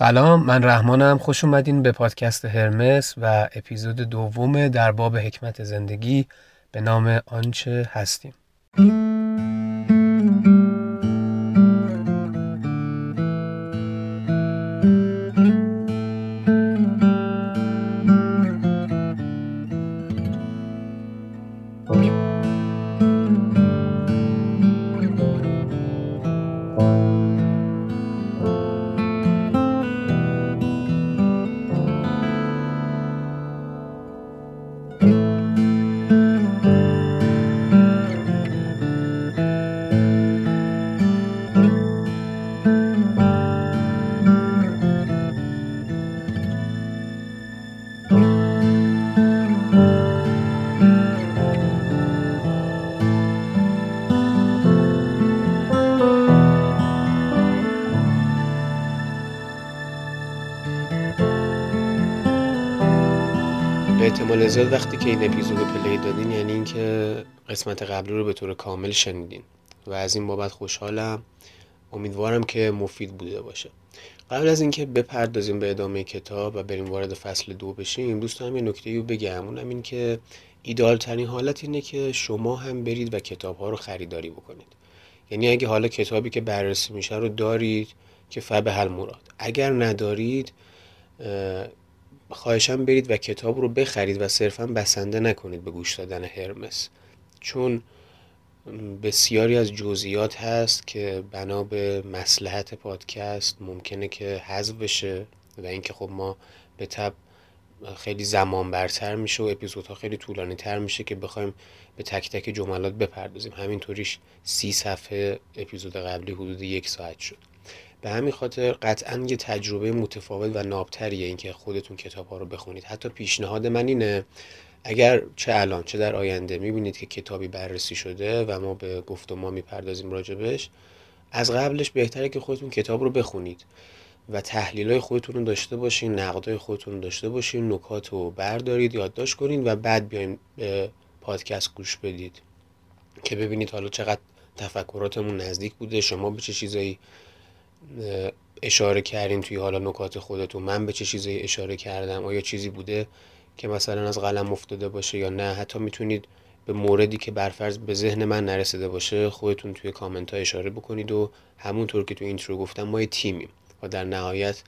سلام، من رحمانم. خوش اومدین به پادکست هرمس و اپیزود دوم در باب حکمت زندگی به نام آنچه هستیم. احتمال زیاد وقتی که این اپیزود رو پلی دادین یعنی اینکه قسمت قبلی رو به طور کامل شنیدین و از این بابت خوشحالم. امیدوارم که مفید بوده باشه. قبل از اینکه بپردازیم به ادامه کتاب و بریم وارد فصل 2 بشیم، دوست دارم یه نکته‌ای رو بگم. اونم این که ایدئال ترین حالت اینه که شما هم برید و کتاب‌ها رو خریداری بکنید. یعنی اگه حالا کتابی که بررسی میشه رو دارید که فبهل مراد، اگر ندارید خواهشم برید و کتاب رو بخرید و صرفا بسنده نکنید به گوش دادن هرمس، چون بسیاری از جزئیات هست که بنا به مصلحت پادکست ممکنه که حذف بشه و اینکه خب ما به تبع خیلی زمان برتر میشه و اپیزودها خیلی طولانی تر میشه که بخوایم به تک تک جملات بپردازیم. همینطوریش 30 صفحه اپیزود قبلی حدود 1 ساعت شد. به همین خاطر قطعاً یه تجربه متفاوت و نابتریه این که خودتون کتاب‌ها رو بخونید. حتی پیشنهاد من اینه اگر چه الان چه در آینده می‌بینید که کتابی بررسی شده و ما به گفت و ما می‌پردازیم راجبش، از قبلش بهتره که خودتون کتاب رو بخونید و تحلیل‌های خودتون رو داشته باشین، نقدای خودتون رو داشته باشین، نکات رو بردارید، یادداشت کنین و بعد بیاین به پادکست گوش بدید که ببینید حالا چقدر تفکراتمون نزدیک بوده، شما به چه چیزایی اشاره کردین توی حالا نکات خودتون، من به چه چیزایی اشاره کردم، آیا چیزی بوده که مثلا از قلم افتاده باشه یا نه. حتی میتونید به موردی که برفرض به ذهن من نرسیده باشه خودتون توی کامنت ها اشاره بکنید و همونطور که توی اینترو گفتم ما یه تیمیم و در نهایت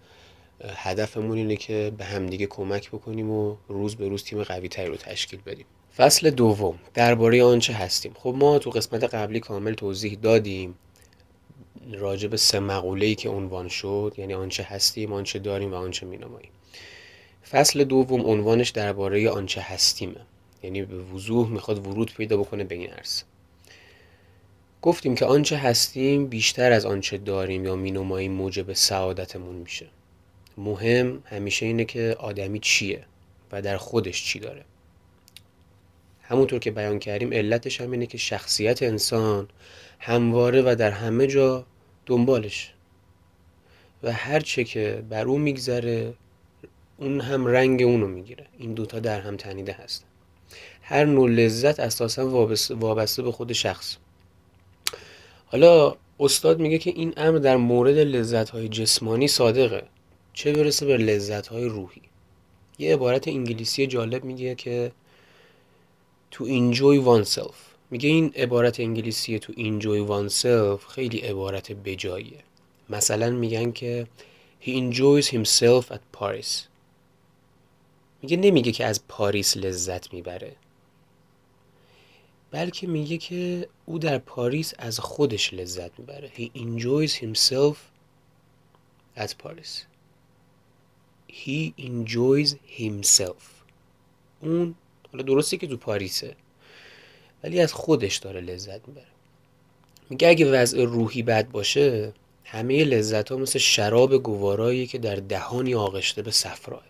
هدفمون اینه که به همدیگه کمک بکنیم و روز به روز تیم قوی تری رو تشکیل بدیم. فصل دوم درباره آنچه هستیم. خب ما تو قسمت قبلی کامل توضیح دادیم راجب 3 مقوله‌ای که عنوان شد، یعنی آنچه هستیم، آنچه داریم و آنچه می‌نماییم. فصل دوم عنوانش درباره آنچه هستیمه، یعنی به وضوح میخواد ورود پیدا بکنه به این عرصه. گفتیم که آنچه هستیم بیشتر از آنچه داریم یا می‌نماییم موجب سعادتمون میشه. مهم همیشه اینه که آدمی چیه و در خودش چی داره. همونطور که بیان کردیم علتش هم اینه که شخصیت انسان همواره و در همه جا دنبالش و هر چه که بر اون میگذره اون هم رنگ اونو میگیره. این دوتا در هم تنیده هستن. هر نوع لذت اساسا وابسته به خود شخص. حالا استاد میگه که این امر در مورد لذت‌های جسمانی صادقه، چه برسه به لذت‌های روحی. یه عبارت انگلیسی جالب میگه که to enjoy oneself. میگه این عبارت انگلیسی to enjoy oneself خیلی عبارت بجاییه. مثلا میگن که he enjoys himself at Paris. میگه نمیگه که از پاریس لذت میبره، بلکه میگه که او در پاریس از خودش لذت میبره. he enjoys himself at Paris. he enjoys himself. اون حالا درسته که تو پاریسه ولی از خودش داره لذت میبره. میگه اگه وضع روحی بد باشه همه لذت ها مثل شراب گوارایی که در دهانی آغشته به صفراه.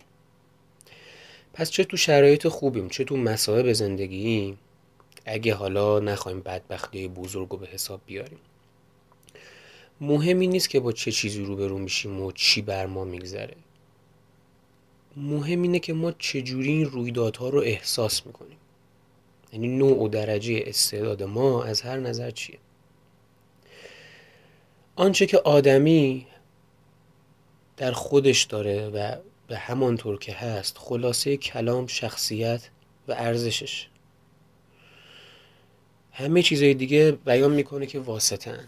پس چه تو شرایط خوبیم چه تو مصائب زندگی، اگه حالا نخوایم بدبختی بزرگ رو به حساب بیاریم، مهم این نیست که با چه چیزی روبرو میشیم و چی بر ما میگذره. مهم اینه که ما چجوری این رویدادها رو احساس میکنیم، یعنی نوع و درجه استعداد ما از هر نظر چیه. آنچه که آدمی در خودش داره و به همانطور که هست خلاصه کلام شخصیت و ارزشش. همه چیزهای دیگه بیان میکنه که واسطه‌اند.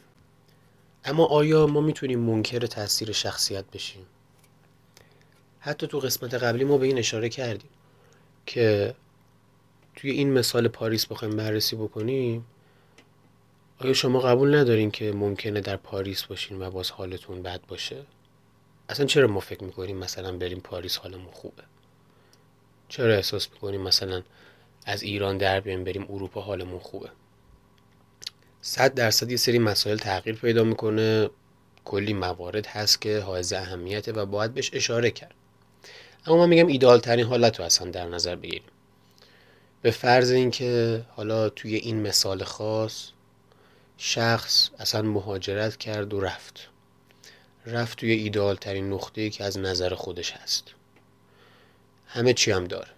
اما آیا ما میتونیم منکر تاثیر شخصیت بشیم؟ حتی تو قسمت قبلی ما به این اشاره کردیم که توی این مثال پاریس بخوایم بررسی بکنیم، آیا شما قبول ندارین که ممکنه در پاریس باشین و باز حالتون بد باشه؟ اصلا چرا ما فکر میکنیم مثلا بریم پاریس حالمون خوبه؟ چرا احساس میکنیم مثلا از ایران در بیایم بریم اروپا حالمون خوبه؟ 100% یه سری مسائل تغییر پیدا میکنه، کلی موارد هست که حائز اهمیته و باید بهش اشاره کرد. اما من میگم ایدئال ترین حالت رو اصلا در نظر بگیریم، به فرض اینکه حالا توی این مثال خاص شخص اصلا مهاجرت کرد و رفت توی ایدئال ترین نقطه‌ای که از نظر خودش هست. همه چی هم داره،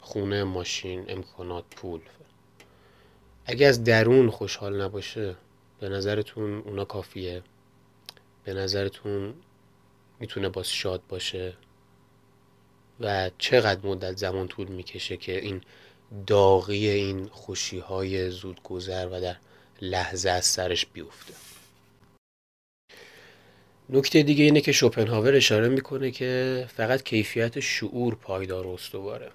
خونه، ماشین، امکانات، پول. اگه از درون خوشحال نباشه به نظرتون اونا کافیه؟ به نظرتون میتونه باز شاد باشه؟ و چقدر مدت زمان طول میکشه که این داغی این خوشی‌های زودگذر و در لحظه از سرش بیفته؟ نکته دیگه اینه که شوپنهاور اشاره میکنه که فقط کیفیت شعور پایدار و استواره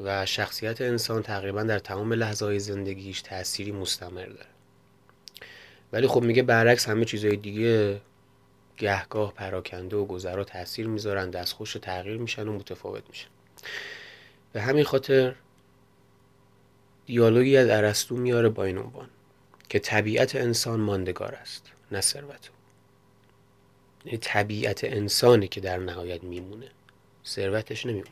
و شخصیت انسان تقریبا در تمام لحظه‌های زندگیش تأثیری مستمر داره. ولی خب میگه برعکس همه چیزهای دیگه گهگاه پراکنده و گذرا تأثیر میذارن، دستخوش تغییر میشن و متفاوت میشن. به همین خاطر دیالوگی از ارسطو میاره با این عنوان که طبیعت انسان ماندگار است نه ثروت. یعنی طبیعت انسانی که در نهایت میمونه، ثروتش نمیمونه.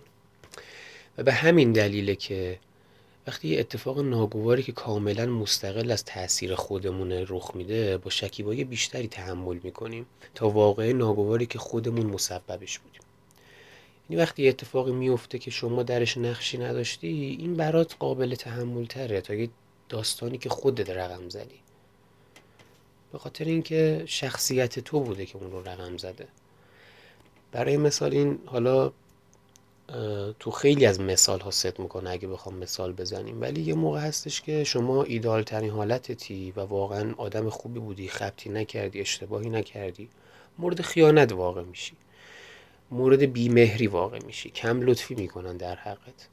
و به همین دلیله که وقتی یه اتفاق ناگواری که کاملا مستقل از تأثیر خودمونه رخ میده، با شکیبایی بیشتری تحمل میکنیم تا واقعه ناگواری که خودمون مسببش بودیم. یعنی وقتی یه اتفاقی میفته که شما درش نقشی نداشتی، این برات قابل تحمل تره تا یه داستانی که خودت رقم زدی، به خاطر اینکه شخصیت تو بوده که اون رو رقم زده. برای مثال این حالا تو خیلی از مثال ها صد میکنه اگه بخوام مثال بزنیم، ولی یه موقع هستش که شما ایدال ترین حالتتی و واقعا آدم خوبی بودی، خبتی نکردی، اشتباهی نکردی، مورد خیانت واقع میشی، مورد بیمهری واقع میشی، کم لطفی میکنن در حقت.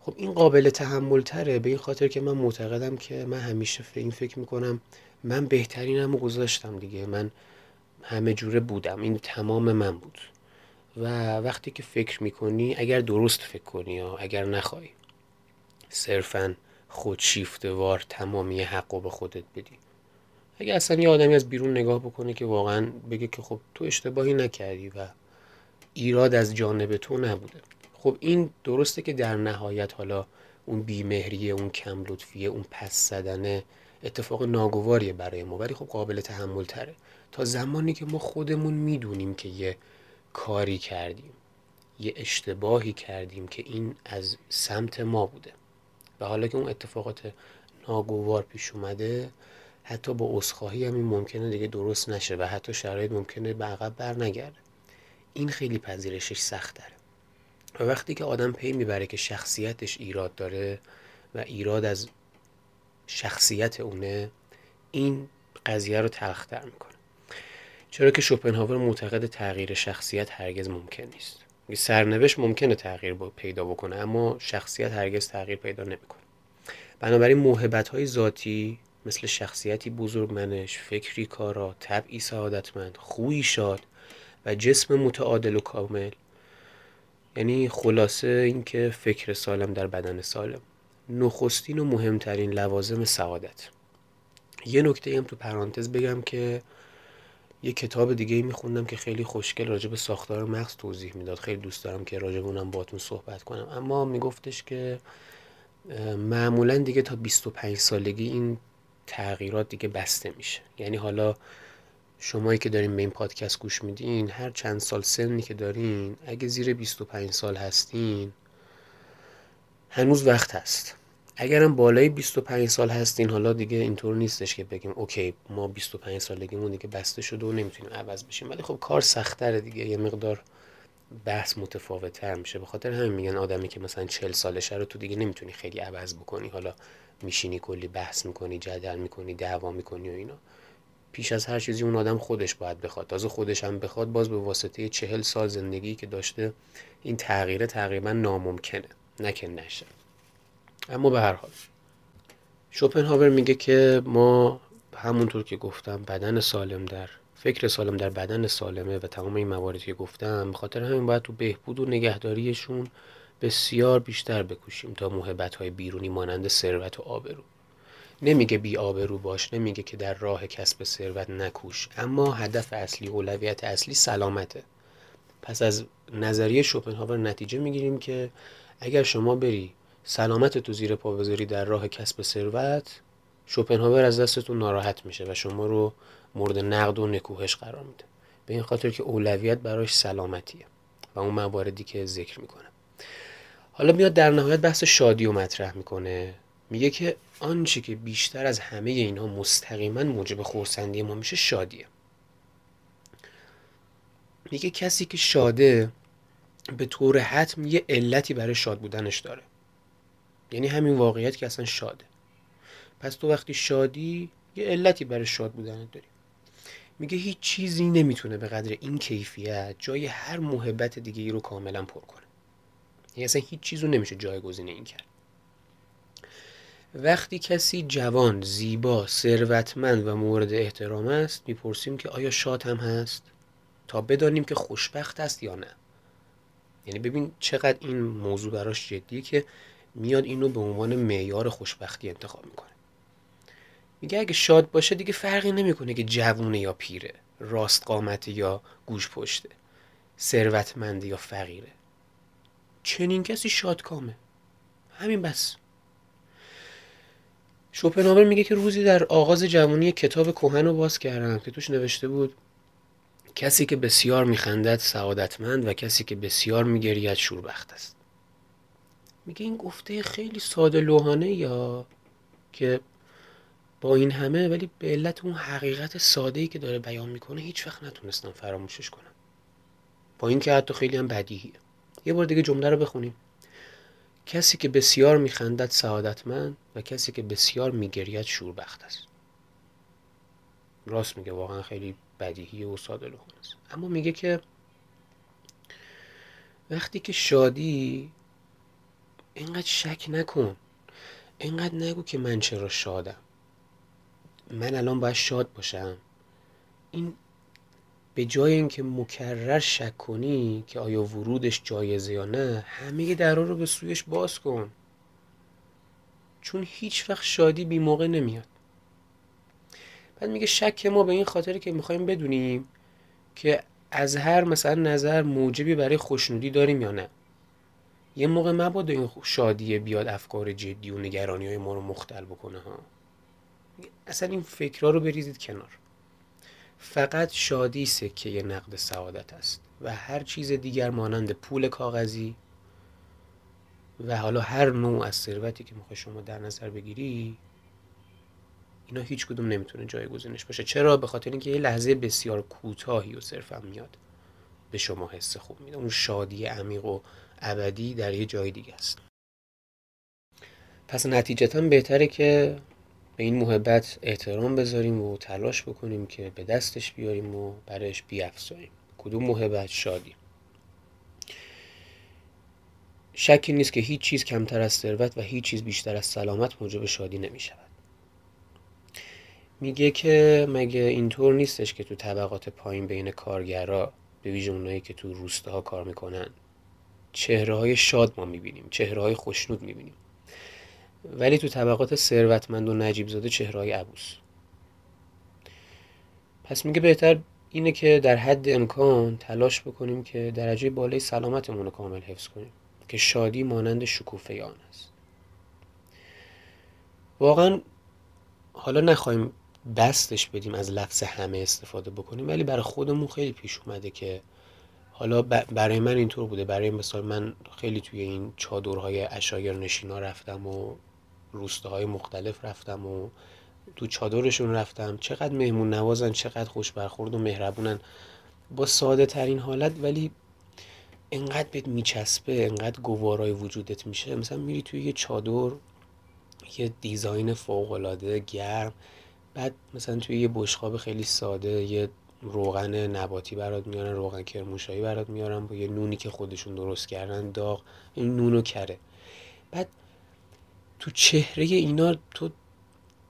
خب این قابل تحمل تره، به این خاطر که من معتقدم که من همیشه این فکر میکنم من بهترینم رو گذاشتم دیگه، من همه جوره بودم، این تمام من بود. و وقتی که فکر میکنی، اگر درست فکر کنی یا اگر نخوای صرفا خودشیفته‌وار تمامی حق رو به خودت بدی، اگر اصلا یه آدمی از بیرون نگاه بکنه که واقعا بگه که خب تو اشتباهی نکردی و ایراد از جانب تو نبوده، خب این درسته که در نهایت حالا اون بیمهریه، اون کم لطفیه، اون پس زدنه اتفاق ناگواریه برای ما، ولی خب قابل تحمل تره تا زمانی که ما خودمون میدونیم که یه کاری کردیم، یه اشتباهی کردیم که این از سمت ما بوده و حالا که اون اتفاقات ناگوار پیش اومده، حتی با عذرخواهی هم این ممکنه دیگه درست نشه و حتی شرایط ممکنه به عقب بر نگرده. این خیلی پذیرشش سخت داره. و وقتی که آدم پی میبره که شخصیتش ایراد داره و ایراد از شخصیت اونه، این قضیه رو تلخ‌تر میکنه. چرا که شوپنهاور معتقد تغییر شخصیت هرگز ممکن نیست. سرنوشت ممکنه تغییر پیدا بکنه اما شخصیت هرگز تغییر پیدا نمیکنه. بنابراین موهبت‌های ذاتی مثل شخصیتی بزرگمنش، فکری کارا، طبعی سعادتمند، خویی شاد و جسم متعادل و کامل، یعنی خلاصه اینکه فکر سالم در بدن سالم، نخستین و مهمترین لوازم سعادت. یه نکته هم تو پرانتز بگم که یه کتاب دیگه میخوندم که خیلی خوشگل راجع به ساختار مغز توضیح میداد، خیلی دوست دارم که راجع به اونم باهاتون صحبت کنم. اما میگفتش که معمولا دیگه تا 25 سالگی این تغییرات دیگه بسته میشه. یعنی حالا شمایی که دارین به این پادکست گوش میدین، هر چند سال سنی که دارین، اگه زیر 25 سال هستین هنوز وقت هست. اگرم بالای 25 سال هستین، حالا دیگه اینطور نیستش که بگیم اوکی ما 25 سالگیمون دیگه بسته شده و نمیتونیم عوض بشیم، ولی خب کار سخت‌تره دیگه، یه مقدار بحث متفاوت‌تر میشه. به خاطر همین میگن آدمی که مثلا 40 سالشه رو تو دیگه نمیتونی خیلی عوض بکنی، حالا میشینی کلی بحث میکنی، جدل میکنی، دعوا میکنی و اینا. پیش از هر چیزی اون آدم خودش باید بخواد، تازه خودش هم بخواد باز به واسطه 40 سال زندگی که داشته این تغییر تقریبا ناممکنه، نشه. اما به هر حال شوپنهاور میگه که ما همونطور که گفتم بدن سالم در فکر سالم در بدن سالمه و تمام این مواردی که گفتم، به خاطر همین باید تو بهبود و نگهداریشون بسیار بیشتر بکوشیم تا موهبت‌های بیرونی مانند ثروت و آبرو. نمیگه بی آبرو باش، نمیگه که در راه کسب ثروت نکوش، اما هدف اصلی، اولویت اصلی سلامته. پس از نظریه شوپنهاور نتیجه میگیریم که اگر شما بری سلامت تو زیر پا بذاری در راه کسب ثروت، شوپنهاور از دستتون ناراحت میشه و شما رو مورد نقد و نکوهش قرار میده، به این خاطر که اولویت براش سلامتیه و اون مواردی که ذکر میکنه. حالا میاد در نهایت بحث شادی رو مطرح میکنه، میگه که آنچه که بیشتر از همه اینها مستقیما موجب خرسندی ما میشه شادیه. میگه کسی که شاده به طور حتم یه علتی برای شاد بودنش داره، یعنی همین واقعیت که اصلا شاده. پس تو وقتی شادی یه علتی برای شاد بودنت داری. میگه هیچ چیزی نمیتونه به قدر این کیفیت جای هر محبت دیگه ای رو کاملا پر کنه، یعنی اصلا هیچ چیزو نمیشه جایگزین این کرد. وقتی کسی جوان، زیبا، ثروتمند و مورد احترام است، میپرسیم که آیا شاد هم هست تا بدانیم که خوشبخت است یا نه. یعنی ببین چقدر این موضوع براش جدیه که میاد اینو به عنوان معیار خوشبختی انتخاب میکنه. میگه اگه شاد باشه دیگه فرقی نمیکنه که جوونه یا پیره، راست قامته یا گوش پشته، ثروتمنده یا فقیره، چنین کسی شادکامه. همین بس. شوپنهاور میگه که روزی در آغاز جوانی کتاب کهن رو باز کردم که توش نوشته بود کسی که بسیار میخندد سعادتمند و کسی که بسیار میگرید شوربخت است. میگه این گفته خیلی ساده لوحانه یا که با این همه، ولی به علت اون حقیقت ساده‌ای که داره بیان میکنه هیچ وقت نتونستم فراموشش کنم، با این که حتی خیلی هم بدیهیه. یه بار دیگه جمله رو بخونیم. کسی که بسیار میخندد سعادتمند و کسی که بسیار میگرید شوربخت است. راست میگه، واقعا خیلی بدیهیه و ساده لوحانه است. اما میگه که وقتی که شادی، اینقدر شک نکن، اینقدر نگو که من چرا شادم، من الان باید شاد باشم. این به جای اینکه مکرر شک کنی که آیا ورودش جایزه یا نه، همه درها رو به سویش باز کن، چون هیچ وقت شادی بی موقع نمیاد. بعد میگه شک ما به این خاطره که میخوایم بدونیم که از هر مثلا نظر موجبی برای خوشنودی داریم یا نه. یه موقع مبادا این شادیه بیاد افکار جدی و نگرانی های ما رو مختل بکنه ها. اصلا این فکرها رو بریزید کنار. فقط شادی سکه نقد سعادت است و هر چیز دیگر مانند پول کاغذی و حالا هر نوع از ثروتی که میخوای شما در نظر بگیری، اینا هیچ کدوم نمیتونه جایگزینش باشه. چرا؟ به خاطر اینکه یه لحظه بسیار کوتاهی و صرفا میاد به شما حس خوب میده. اون شادی عمیق و ابدی در یه جای دیگه است. پس نتیجتاً بهتره که به این محبت احترام بذاریم و تلاش بکنیم که به دستش بیاریم و برایش بیفزاییم. کدوم محبت؟ شادی. شکی نیست که هیچ چیز کمتر از ثروت و هیچ چیز بیشتر از سلامت موجب شادی نمی شود. میگه که مگه اینطور نیستش که تو طبقات پایین بین کارگرها، به ویژه اونایی که تو روستاها کار میکنن، چهره‌های شاد ما می‌بینیم، چهره‌های خوشنود می‌بینیم، ولی تو طبقات ثروتمند و نجیب زاده چهره‌های عبوس. پس میگه بهتر اینه که در حد امکان تلاش بکنیم که درجه بالای سلامتمون رو کامل حفظ کنیم که شادی مانند شکوفه آن است. واقعا حالا نخواهیم بستش بدیم از لفظ همه استفاده بکنیم، ولی برای خودمون خیلی پیش اومده که حالا برای من اینطور بوده. برای مثال من خیلی توی این چادرهای عشایرنشینا رفتم و روستاهای مختلف رفتم و تو چادرشون رفتم، چقدر مهمون نوازن، چقدر خوش برخورد و مهربونن، با ساده ترین حالت ولی انقدر بهت میچسبه، انقدر گوارای وجودت میشه. مثلا میری توی یه چادر، یه دیزاین فوق‌العاده گرم، بعد مثلا توی یه بشقاب خیلی ساده یه روغن نباتی برات میارن، روغن کرموشایی برات میارن با یه نونی که خودشون درست کردن، داغ این نونو کره. بعد تو چهره اینا تو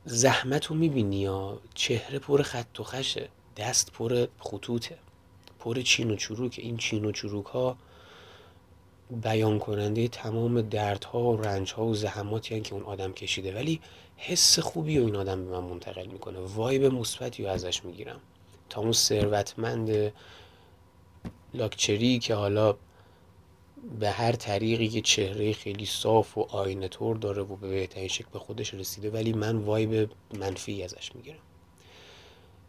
زحمت رو میبینی، یا چهره پر خط و خشه، دست پر خطوطه، پر چین و چروک. این چین و چروک ها بیان کننده تمام دردها و رنجها و زحماتی هن که اون آدم کشیده، ولی حس خوبی رو این آدم به من منتقل میکنه، وایب مثبتی رو ازش میگیرم. تا اون ثروتمند لاکچری که حالا به هر طریقی یه چهره خیلی صاف و آینه طور داره و به بهترین شکل به خودش رسیده، ولی من وایب منفی ازش میگیرم.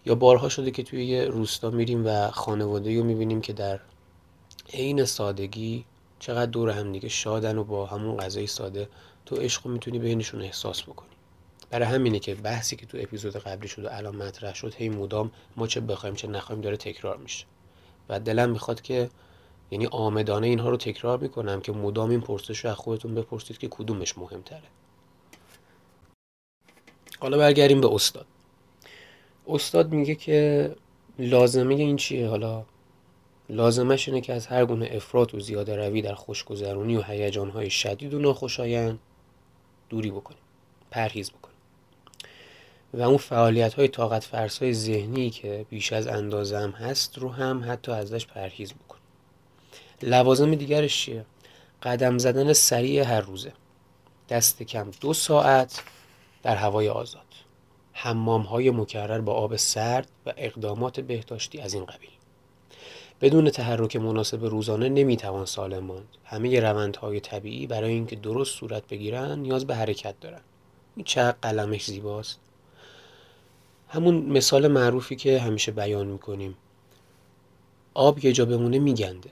یا بارها شده که توی یه روستا میریم و خانواده‌ای رو میبینیم که در عین سادگی چقدر دور هم دیگه شادن و با همون غذای ساده تو عشق رو میتونی بینشون احساس بکنی. برای همینه که بحثی که تو اپیزود قبلی شد و الان مطرح شد هی مدام ما چه بخوایم چه نخوایم داره تکرار میشه و دلم میخواد که یعنی عامدانه اینها رو تکرار میکنم که مدام این پرسش رو از خودتون بپرسید که کدومش مهمتره. حالا برگردیم به استاد. استاد میگه که لازمه این چیه؟ حالا لازمش اینه که از هر گونه افراط و زیاده روی در خوشگذرونی و هیجان‌های شدید و ناخوشایند دوری بکنیم، پرهیز بکنیم و اون فعالیت‌های طاقت فرسای ذهنی که بیش از اندازه هم هست رو هم حتی ازش پرهیز بکنیم. لوازم دیگرش چیه؟ قدم زدن سریع هر روزه، دست کم 2 ساعت در هوای آزاد، حمام‌های مکرر با آب سرد و اقدامات بهداشتی از این قبیل. بدون تحرک مناسب روزانه نمیتوان سالم ماند. همه روندهای طبیعی برای اینکه درست صورت بگیرن نیاز به حرکت دارن. این چه قلمش زیباست. همون مثال معروفی که همیشه بیان میکنیم، آب یه جا بمونه میگنده.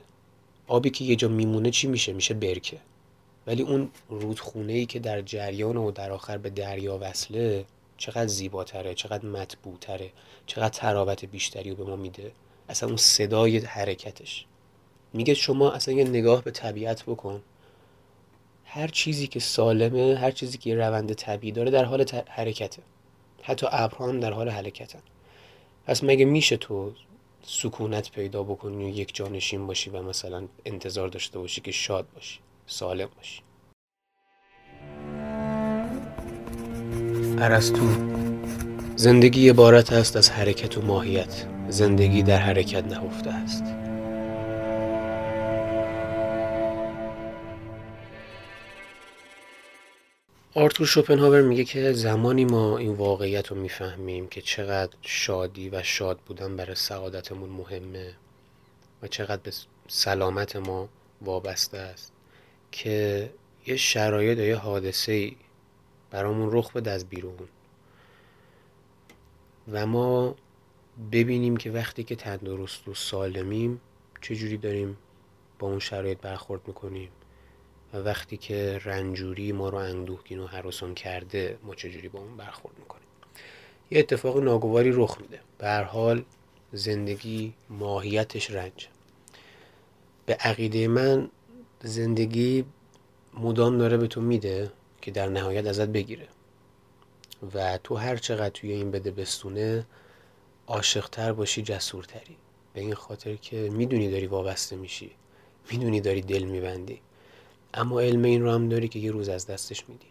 آبی که یه جا میمونه چی میشه؟ میشه برکه. ولی اون رودخونه‌ای که در جریان و در آخر به دریا وصله چقدر زیباتره، چقدر مطبوع‌تره، چقدر تراوت بیشتری به ما میده. اصلا اون صدای حرکتش. میگه شما اصلا یه نگاه به طبیعت بکن، هر چیزی که سالمه، هر چیزی که روند طبیعی داره در حال حرکته، حتی ابرها هم در حال حرکتن. پس مگه میشه تو سکونت پیدا بکنی و یک جانشین باشی و مثلا انتظار داشته باشی که شاد باشی، سالم باشی؟ ارسطو: زندگی عبارت است از حرکت و ماهیت، زندگی در حرکت نهفته است. آرتور شوپنهاور میگه که زمانی ما این واقعیت رو میفهمیم که چقدر شادی و شاد بودن برای سعادتمون مهمه و چقدر به سلامت ما وابسته است، که یه شرایط و یه حادثه‌ای برامون رخ بده از بیرون و ما ببینیم که وقتی که تندرست و سالمیم چجوری داریم با اون شرایط برخورد میکنیم و وقتی که رنجوری ما رو اندوهگین و هراسان کرده ما چجوری با اون برخورد میکنیم. یه اتفاق ناگواری رخ میده، به هر حال زندگی ماهیتش رنج. به عقیده من زندگی مدام داره به تو میده که در نهایت ازت بگیره و تو هر چقدر توی این بده بستونه عاشق‌تر باشی، جسورتری، به این خاطر که میدونی داری وابسته میشی، میدونی داری دل میبندی، اما علم این رو هم داری که یه روز از دستش میدی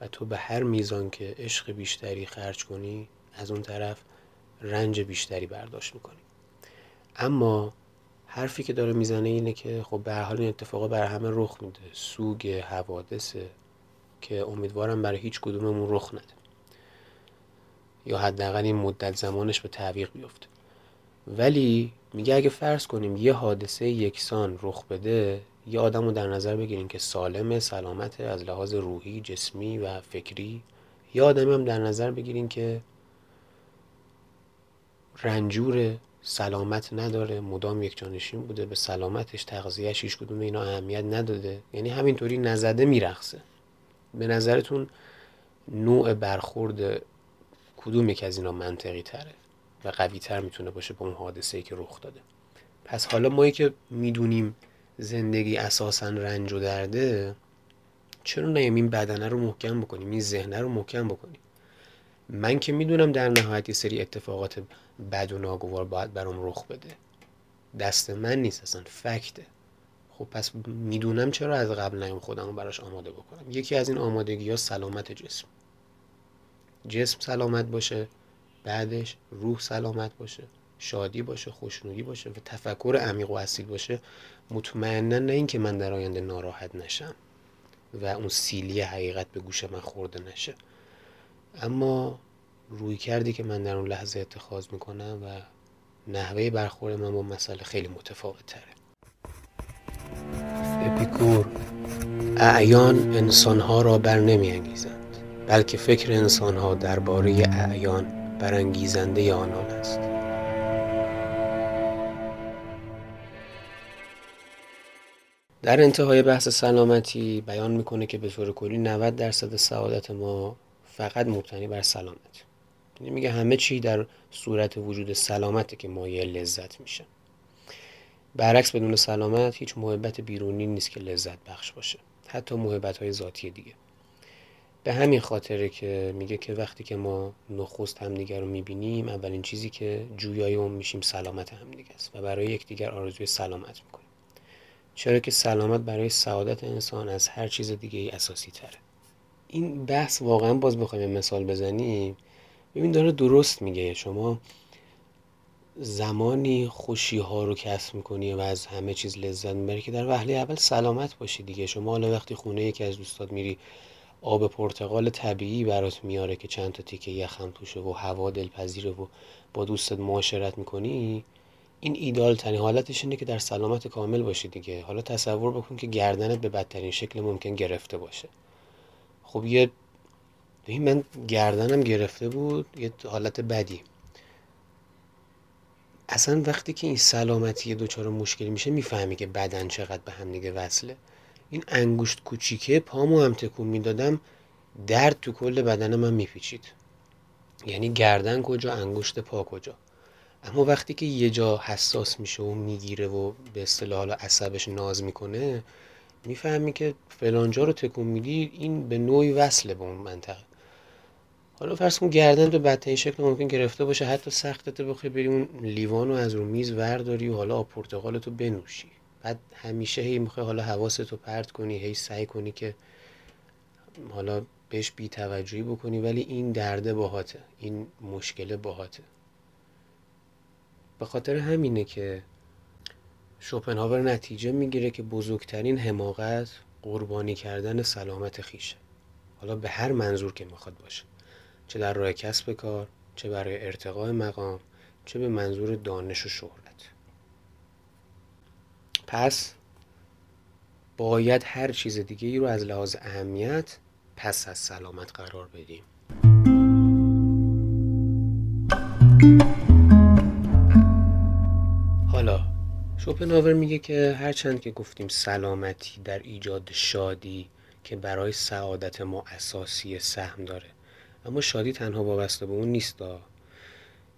و تو به هر میزان که عشق بیشتری خرج کنی از اون طرف رنج بیشتری برداشت میکنی. اما حرفی که داره میزنه اینه که خب به هر حال این اتفاقا بر همه رخ میده، سوگ حوادثه که امیدوارم برای هیچ کدوممون رخ نده یا حداقل این مدت زمانش به تعویق بیفته. ولی میگه اگه فرض کنیم یه حادثه یکسان رخ بده، یه آدم رو در نظر بگیریم که سالمه، سلامته از لحاظ روحی، جسمی و فکری، یه آدمی هم در نظر بگیریم که رنجوره، سلامت نداره، مدام یک جانشین بوده، به سلامتش، تغذیه‌اش، هیچ کدوم اینا اهمیت نداده، یعنی همینطوری نزده میرخصه. به نظرتون نوع برخورد کدوم یک از اینا منطقی تره و قوی تر میتونه باشه با اون حادثه‌ای که رخ داده. پس حالا ما که میدونیم زندگی اساساً رنج و درده، چرا نیم این بدنه رو محکم بکنیم، این ذهنه رو محکم بکنیم؟ من که میدونم در نهایت یه سری اتفاقات بد و ناگوار باید برام رخ بده، دست من نیست، اصلا فکته. خب پس میدونم، چرا از قبل نیم خودم رو براش آماده بکنم؟ یکی از این آمادگی‌ها سلامت جسم سلامت باشه، بعدش روح سلامت باشه، شادی باشه، خوشنودی باشه و تفکر عمیق و اصیل باشه. مطمئنا نه اینکه من در آینده ناراحت نشم و اون سیلی حقیقت به گوش من خورده نشه، اما روی کردی که من در اون لحظه اتخاذ میکنم و نحوه برخورد من با مسئله خیلی متفاوت تره. اپیکور: اعیان انسانها را بر نمی انگیزند، بلکه فکر انسانها درباره اعیان برانگیزنده آنان است. در انتهای بحث سلامتی بیان میکنه که به طور کلی 90% سعادت ما فقط مبتنی بر سلامت. یعنی میگه همه چی در صورت وجود سلامته که مایه لذت میشه. برعکس بدون سلامت هیچ محبت بیرونی نیست که لذت بخش باشه، حتی محبت‌های ذاتی دیگه. به همین خاطره که میگه که وقتی که ما نخست همدیگر رو میبینیم، اولین چیزی که جویای اون میشیم سلامت همدیگه است و برای یکدیگر آرزوی سلامت میکنیم، چرا که سلامت برای سعادت انسان از هر چیز دیگه‌ای اساسی تره. این بحث واقعا باز بخوایم مثال بزنیم، ببین داره درست میگه. شما زمانی خوشی ها رو کسب میکنی و از همه چیز لذت میبری که در وهله اول سلامت باشی دیگه. شما حالا وقتی خونه یکی از دوستات میری، آب پرتقال طبیعی برات میاره که چند تا تیکه یخم توشه و هوا دلپذیره و با دوستت معاشرت میکنی، این ایدال ترین حالتش اینه که در سلامت کامل باشی دیگه. حالا تصور بکن که گردنت به بدترین شکل ممکن گرفته باشه. خب من گردنم گرفته بود، یه حالت بدی. اصلا وقتی که این سلامتی دوچار مشکلی میشه، میفهمی که بدن چقدر به هم دیگه وصله. این انگشت کوچیکه پامو هم تکون میدادم، درد تو کل بدن من میپیچید. یعنی گردن کجا، انگشت پا کجا. اما وقتی که یه جا حساس میشه و میگیره و به اصطلاح حالا عصبش ناز میکنه، میفهمی که فلانجا رو تکون میدی، این به نوعی وصله به اون منطقه. حالا فرض کن گردن تو بدترین شکل ممکن گرفته باشه، حتی سختت بخوای بری اون لیوانو از رو میز ورداری و حالا آب پرتقالتو بنوشی. بعد همیشه هی میخوای حالا حواستو پرت کنی، هی سعی کنی که حالا بهش بی‌توجهی بکنی، ولی این درده باهاته، این مشکله باهاته. به خاطر همینه که شوپنهاور نتیجه میگیره که بزرگترین حماقت قربانی کردن سلامت خویشه، حالا به هر منظور که میخواد باشه، چه در راه کسب کار، چه برای ارتقاء مقام، چه به منظور دانش و شهرت. پس باید هر چیز دیگه ای رو از لحاظ اهمیت پس از سلامت قرار بدیم. شوپنهاور میگه که هرچند که گفتیم سلامتی در ایجاد شادی که برای سعادت ما اساسی سهم داره، اما شادی تنها وابسته به اون نیست.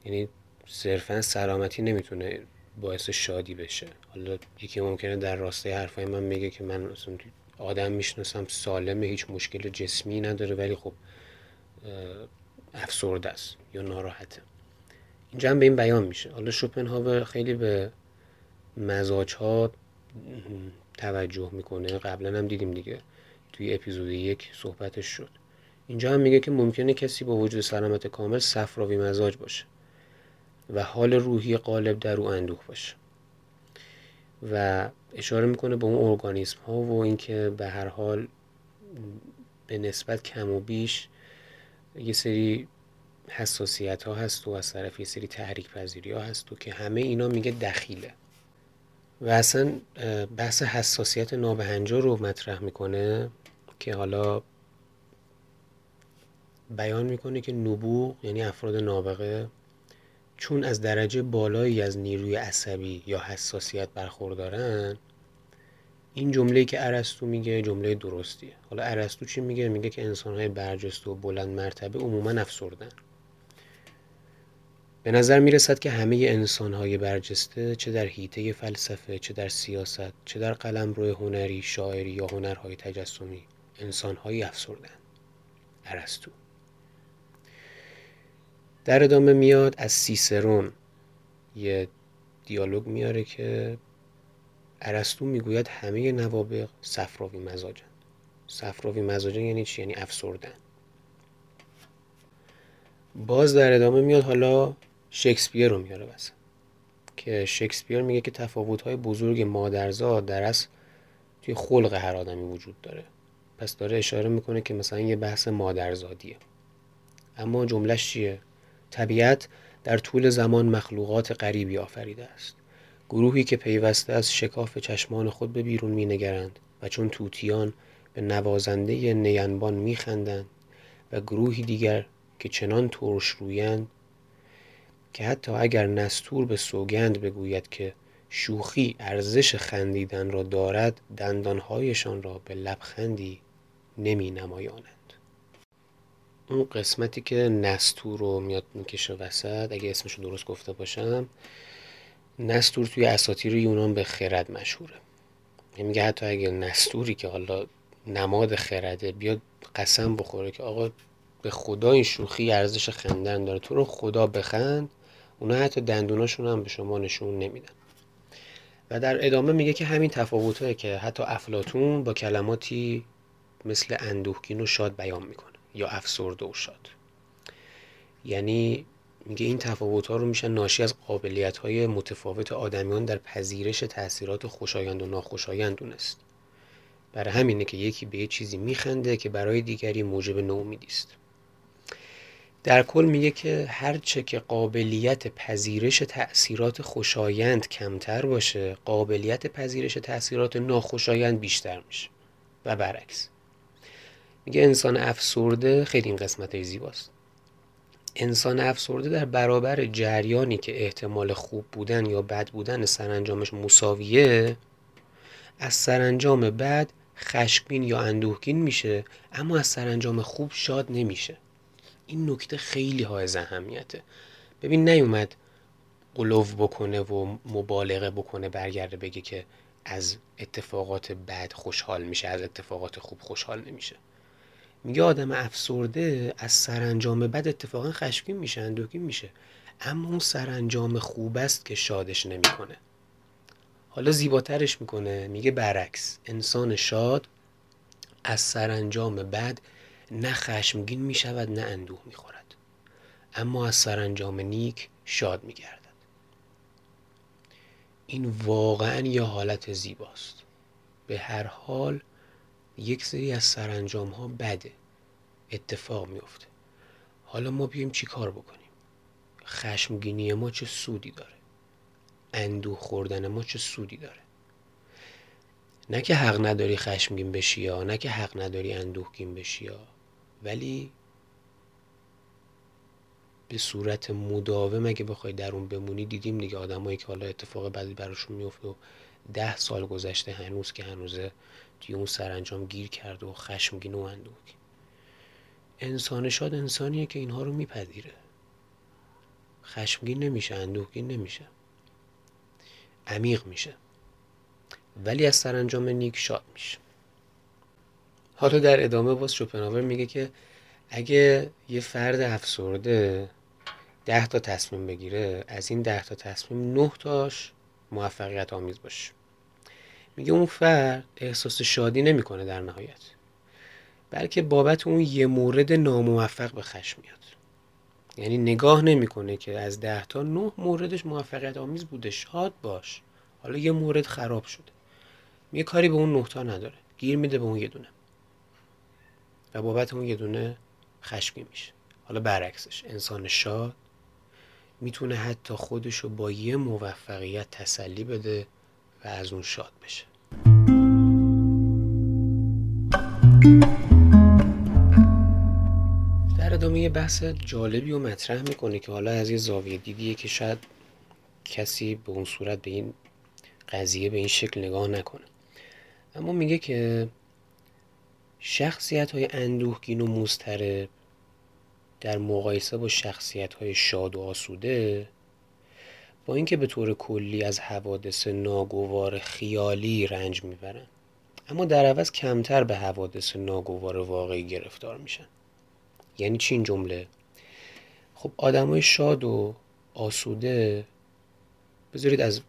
یعنی صرفا سلامتی نمیتونه باعث شادی بشه. حالا یکی ممکنه در راستای حرفای من میگه که من آدم میشناسم سالمه، هیچ مشکل جسمی نداره، ولی خب افسرده است یا ناراحته. اینجا هم به این بیان میشه. حالا شوپنهاور خیلی به مزاج ها توجه میکنه، قبلا هم دیدیم دیگه، توی اپیزود 1 صحبتش شد. اینجا هم میگه که ممکنه کسی با وجود سلامت کامل صفراوی مزاج باشه و حال روحی غالب در او اندوه باشه و اشاره میکنه به اون ارگانیسم ها و اینکه به هر حال به نسبت کم و بیش یه سری حساسیت ها هست و از طرف یه سری تحریک پذیری ها هست و که همه اینا میگه دخیله. و اصلا بحث حساسیت نابهنجار رو مطرح میکنه که حالا بیان میکنه که نبوغ، یعنی افراد نابغه، چون از درجه بالایی از نیروی عصبی یا حساسیت برخوردارن، این جمله‌ای که ارسطو میگه جمله درستیه. حالا ارسطو چی میگه؟ میگه که انسان‌های برجسته و بلند مرتبه عموماً افسردن. به نظر میرسد که همه انسان‌های برجسته چه در حیطه فلسفه، چه در سیاست، چه در قلمرو هنری، شاعری یا هنرهای تجسمی، انسان‌های افسردن. ارسطو. در ادامه میاد از سیسرون یه دیالوگ میاره که ارسطو میگوید همه نوابغ صفراوی مزاجند. صفراوی مزاجند یعنی چی؟ یعنی افسردن. باز در ادامه میاد حالا شکسپیر رو میاره واسه که شکسپیر میگه که تفاوت‌های بزرگ مادرزاد در اصل توی خلق هر آدمی وجود داره. پس داره اشاره میکنه که مثلا یه بحث مادرزادیه. اما جملهش چیه؟ طبیعت در طول زمان مخلوقات غریبی آفریده است. گروهی که پیوسته از شکاف چشمان خود به بیرون می‌نگرند و چون طوطیان به نوازنده نینبان می‌خندند و گروهی دیگر که چنان ترش رویند که حتی اگر نستور به سوگند بگوید که شوخی ارزش خندیدن را دارد، دندانهایشان را به لبخندی نمی‌نمایانند. اون قسمتی که نستور رو میاد میکشه وسط، اگه اسمش رو درست گفته باشم، نستور توی اساطیر یونان به خرد مشهوره. میگه حتی اگه نستوری که حالا نماد خرده بیاد قسم بخوره که آقا به خدا این شوخی ارزش خندن داره، تو رو خدا بخند، اونا حتی دندوناشون هم به شما نشون نمیدن. و در ادامه میگه که همین تفاوت‌هایی که حتی افلاطون با کلماتی مثل اندوهگین و شاد بیان میکنه یا افسرده و شاد، یعنی میگه این تفاوت‌ها رو میشن ناشی از قابلیت‌های متفاوت آدمیان در پذیرش تأثیرات خوشایند و ناخوشایند دونست. برای همینه که یکی به یه چیزی میخنده که برای دیگری موجب ناامیدی است. در کل میگه که هرچه که قابلیت پذیرش تأثیرات خوشایند کمتر باشه، قابلیت پذیرش تأثیرات ناخوشایند بیشتر میشه و برعکس. میگه انسان افسرده، خیلی این قسمت‌های زیباست، انسان افسرده در برابر جریانی که احتمال خوب بودن یا بد بودن سرانجامش مساویه، از سرانجام بد خشمگین یا اندوهگین میشه، اما از سرانجام خوب شاد نمیشه. این نکته خیلی حائز اهمیته. ببین نیومد غلو بکنه و مبالغه بکنه، برگرده بگه که از اتفاقات بد خوشحال میشه، از اتفاقات خوب خوشحال نمیشه. میگه آدم افسرده از سرانجام بد اتفاقا خشمگین میشه، اندوهگین میشه، اما اون سرانجام خوب است که شادش نمیکنه. حالا زیباترش میکنه، میگه برعکس، انسان شاد از سرانجام بد نه خشمگین میشود نه اندوه میخورد، اما از سرانجام نیک شاد میگردد. این واقعا یه حالت زیباست. به هر حال یک سری از سرانجام ها بده، اتفاق میفته. حالا ما بیایم چی کار بکنیم؟ خشمگینی ما چه سودی داره؟ اندوه خوردن ما چه سودی داره؟ نه که حق نداری خشمگین بشی یا نه که حق نداری اندوهگین بشی یا، ولی به صورت مداوم اگه بخوای در اون بمونی، دیدیم دیگه آدمایی که حالا اتفاق بدی براشون میفته و 10 سال گذشته هنوز که هنوزه توی اون سرانجام گیر کرده و خشمگین و اندوهگین. انسان شاد انسانیه که اینها رو میپذیره، خشمگین نمیشه، اندوهگین نمیشه، عمیق میشه، ولی از سرانجام نیک شاد میشه. حالا در ادامه باز شوپنهاور میگه که اگه یه فرد افسرده 10 تا تصمیم بگیره، از این 10 تا تصمیم 9 تاش موفقیت آمیز باشه. میگه اون فرد احساس شادی نمیکنه در نهایت، بلکه بابت اون یه مورد ناموفق به خشم میاد. یعنی نگاه نمیکنه که از 10 تا 9 موردش موفقیت آمیز بوده، شاد باش، حالا یه مورد خراب شده، میگه کاری به اون 9 تا نداره، گیر میده به اون یه دونه و بابت اون یه دونه خشمگین میشه. حالا برعکسش، انسان شاد میتونه حتی خودشو با یه موفقیت تسلی بده و از اون شاد بشه. در ادامه یه بحث جالبی رو مطرح میکنه که حالا از یه زاویه دیدیه که شاید کسی به اون صورت به این قضیه به این شکل نگاه نکنه. اما میگه که شخصیت‌های اندوهگین و مضطرب در مقایسه با شخصیت‌های شاد و آسوده، با اینکه به طور کلی از حوادث ناگوار خیالی رنج میبرن، اما در عوض کمتر به حوادث ناگوار واقعی گرفتار میشن. یعنی چی این جمله؟ خب آدمای شاد و آسوده، بذارید از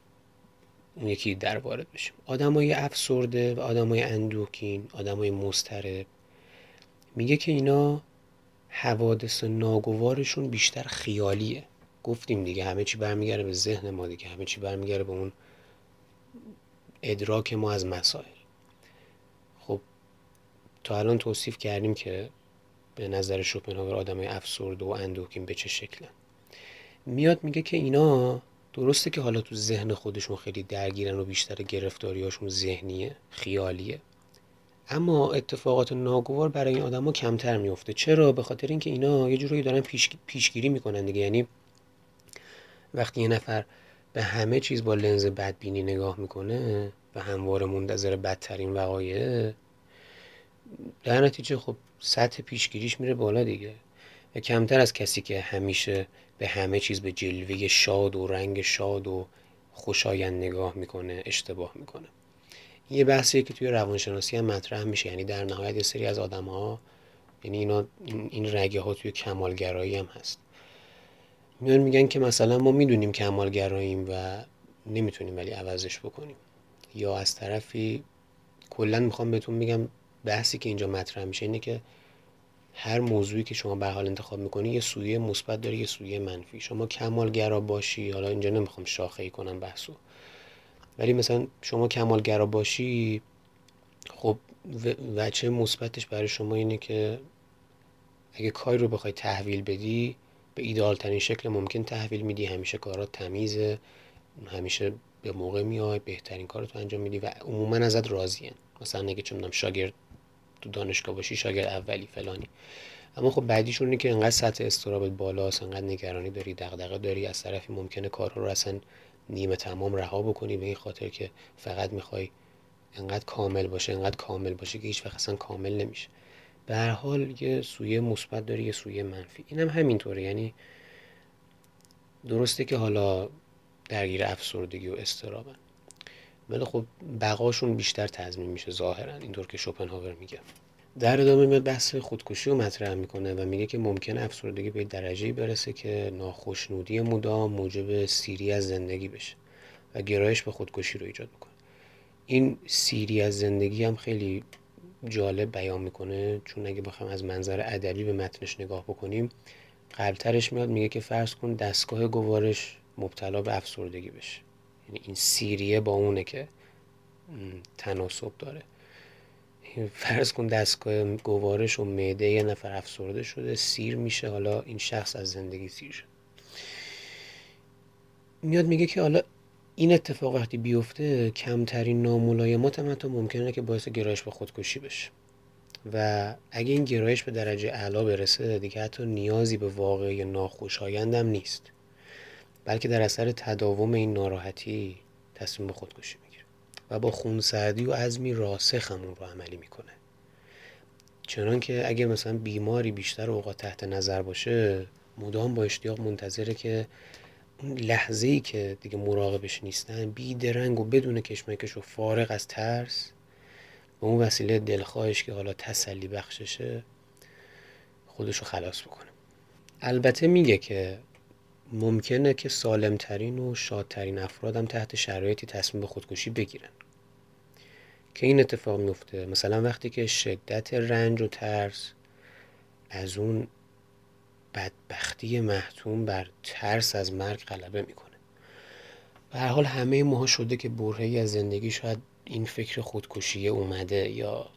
اون یکی در وارد بشیم، آدمای افسرده و آدمای اندوهگین، آدمای مضطرب، میگه که اینا حوادث ناگوارشون بیشتر خیالیه. گفتیم دیگه همه چی برمیگره به ذهن ما دیگه، همه چی برمیگره به اون ادراک ما از مسائل. خب تا الان توصیف کردیم که به نظر شوپنهاور آدمای افسرده و اندوهگین به چه شکلن. میاد میگه که اینا درسته که حالا تو ذهن خودشون خیلی درگیرن و بیشتر گرفتاریاشون ذهنیه، خیالیه، اما اتفاقات ناگوار برای این آدما کمتر میفته. چرا؟ به خاطر اینکه اینا یه جوری دارن پیشگیری میکنن دیگه. یعنی وقتی یه نفر به همه چیز با لنز بدبینی نگاه میکنه و همواره منتظر بدترین وقایع، در نتیجه خب سطح پیشگیریش میره بالا دیگه، و کمتر از کسی که همیشه به همه چیز به جلوه شاد و رنگ شاد و خوشایند نگاه میکنه اشتباه میکنه. یه بحثیه که توی روانشناسی هم مطرح میشه. یعنی در نهایت یه سری از آدم ها، یعنی اینا این رگه ها توی کمالگرایی هم هست، میان میگن که مثلا ما میدونیم کمالگراییم و نمیتونیم ولی عوضش بکنیم. یا از طرفی کلا میخوام بهتون بگم بحثی که اینجا مطرح میشه اینه که هر موضوعی که شما به حال انتخاب میکنی یه سویه مثبت داره، یه سویه منفی. شما کمالگرا باشی، حالا اینجا نمیخوام شاخه‌ای کنم بحثو، ولی مثلا شما کمالگرا باشی، خب وجه مثبتش برای شما اینه که اگه کاری رو بخوای تحویل بدی به ایدئال ترین شکل ممکن تحویل میدی، همیشه کارات تمیزه، همیشه به موقع میای، بهترین کارتو انجام میدی و عموما ازت راضیه. مثلا اگه چندم شاگرد تو دانشگاه باشی، شاگرد اولی فلانی. اما خب بعدیشون اینه که انقدر سطح استرابت بالاست، انقدر نگرانی داری، دغدغه داری، از طرفی ممکنه کارها رو اصلا نیمه تمام رها بکنی به این خاطر که فقط میخوای انقدر کامل باشه، انقدر کامل باشه که هیچ وقت اصلا کامل نمیشه. به هر حال یه سویه مثبت داری، یه سویه منفی. اینم همینطوره. یعنی درسته که حالا درگیر افسردگی و استرابن، ولی خب بقاشون بیشتر تضمین میشه ظاهرا، اینطور که شوپنهاور میگه. در ادامه میاد بحث خودکشی رو مطرح میکنه و میگه که ممکنه افسردگی به درجه‌ای برسه که ناخوشنودی مدام موجب سیری از زندگی بشه و گرایش به خودکشی رو ایجاد بکنه. این سیری از زندگی هم خیلی جالب بیان میکنه، چون اگه بخوام از منظر ادبی به متنش نگاه بکنیم، قبلترش میاد میگه که فرض کن دستگاه گوارش مبتلا به افسردگی بشه. یعنی این سیریه با اونه که تناسب داره. فرض کن دستگاه گوارش و معده یه نفر افسرده شده، سیر میشه، حالا این شخص از زندگی سیر شد. میاد میگه که حالا این اتفاق وقتی بیفته، کمترین ناملایمات هم حتی ممکنه که باعث گرایش به خودکشی بشه و اگه این گرایش به درجه اعلا برسه دیگه حتی نیازی به واقعی ناخوشایندم نیست، بلکه در اثر تداوم این ناراحتی تصمیم به خودکشی میگیره و با خونسردی و عزمی راسخ همون رو عملی میکنه. چنان که اگه مثلا بیماری بیشتر اوقات تحت نظر باشه، مدام با اشتیاق منتظره که اون لحظه‌ای که دیگه مراقبش نیستن، بیدرنگ و بدون کشمکش و فارغ از ترس به اون وسیله دلخواهش که حالا تسلی بخششه خودشو خلاص بکنه. البته میگه که ممکنه که سالمترین و شادترین افراد هم تحت شرایطی تصمیم به خودکشی بگیرن که این اتفاق میفته، مثلا وقتی که شدت رنج و ترس از اون بدبختی محتوم بر ترس از مرگ غلبه میکنه. به هر حال همه ماها شده که برهه‌ای از زندگی شاید این فکر خودکشی اومده یا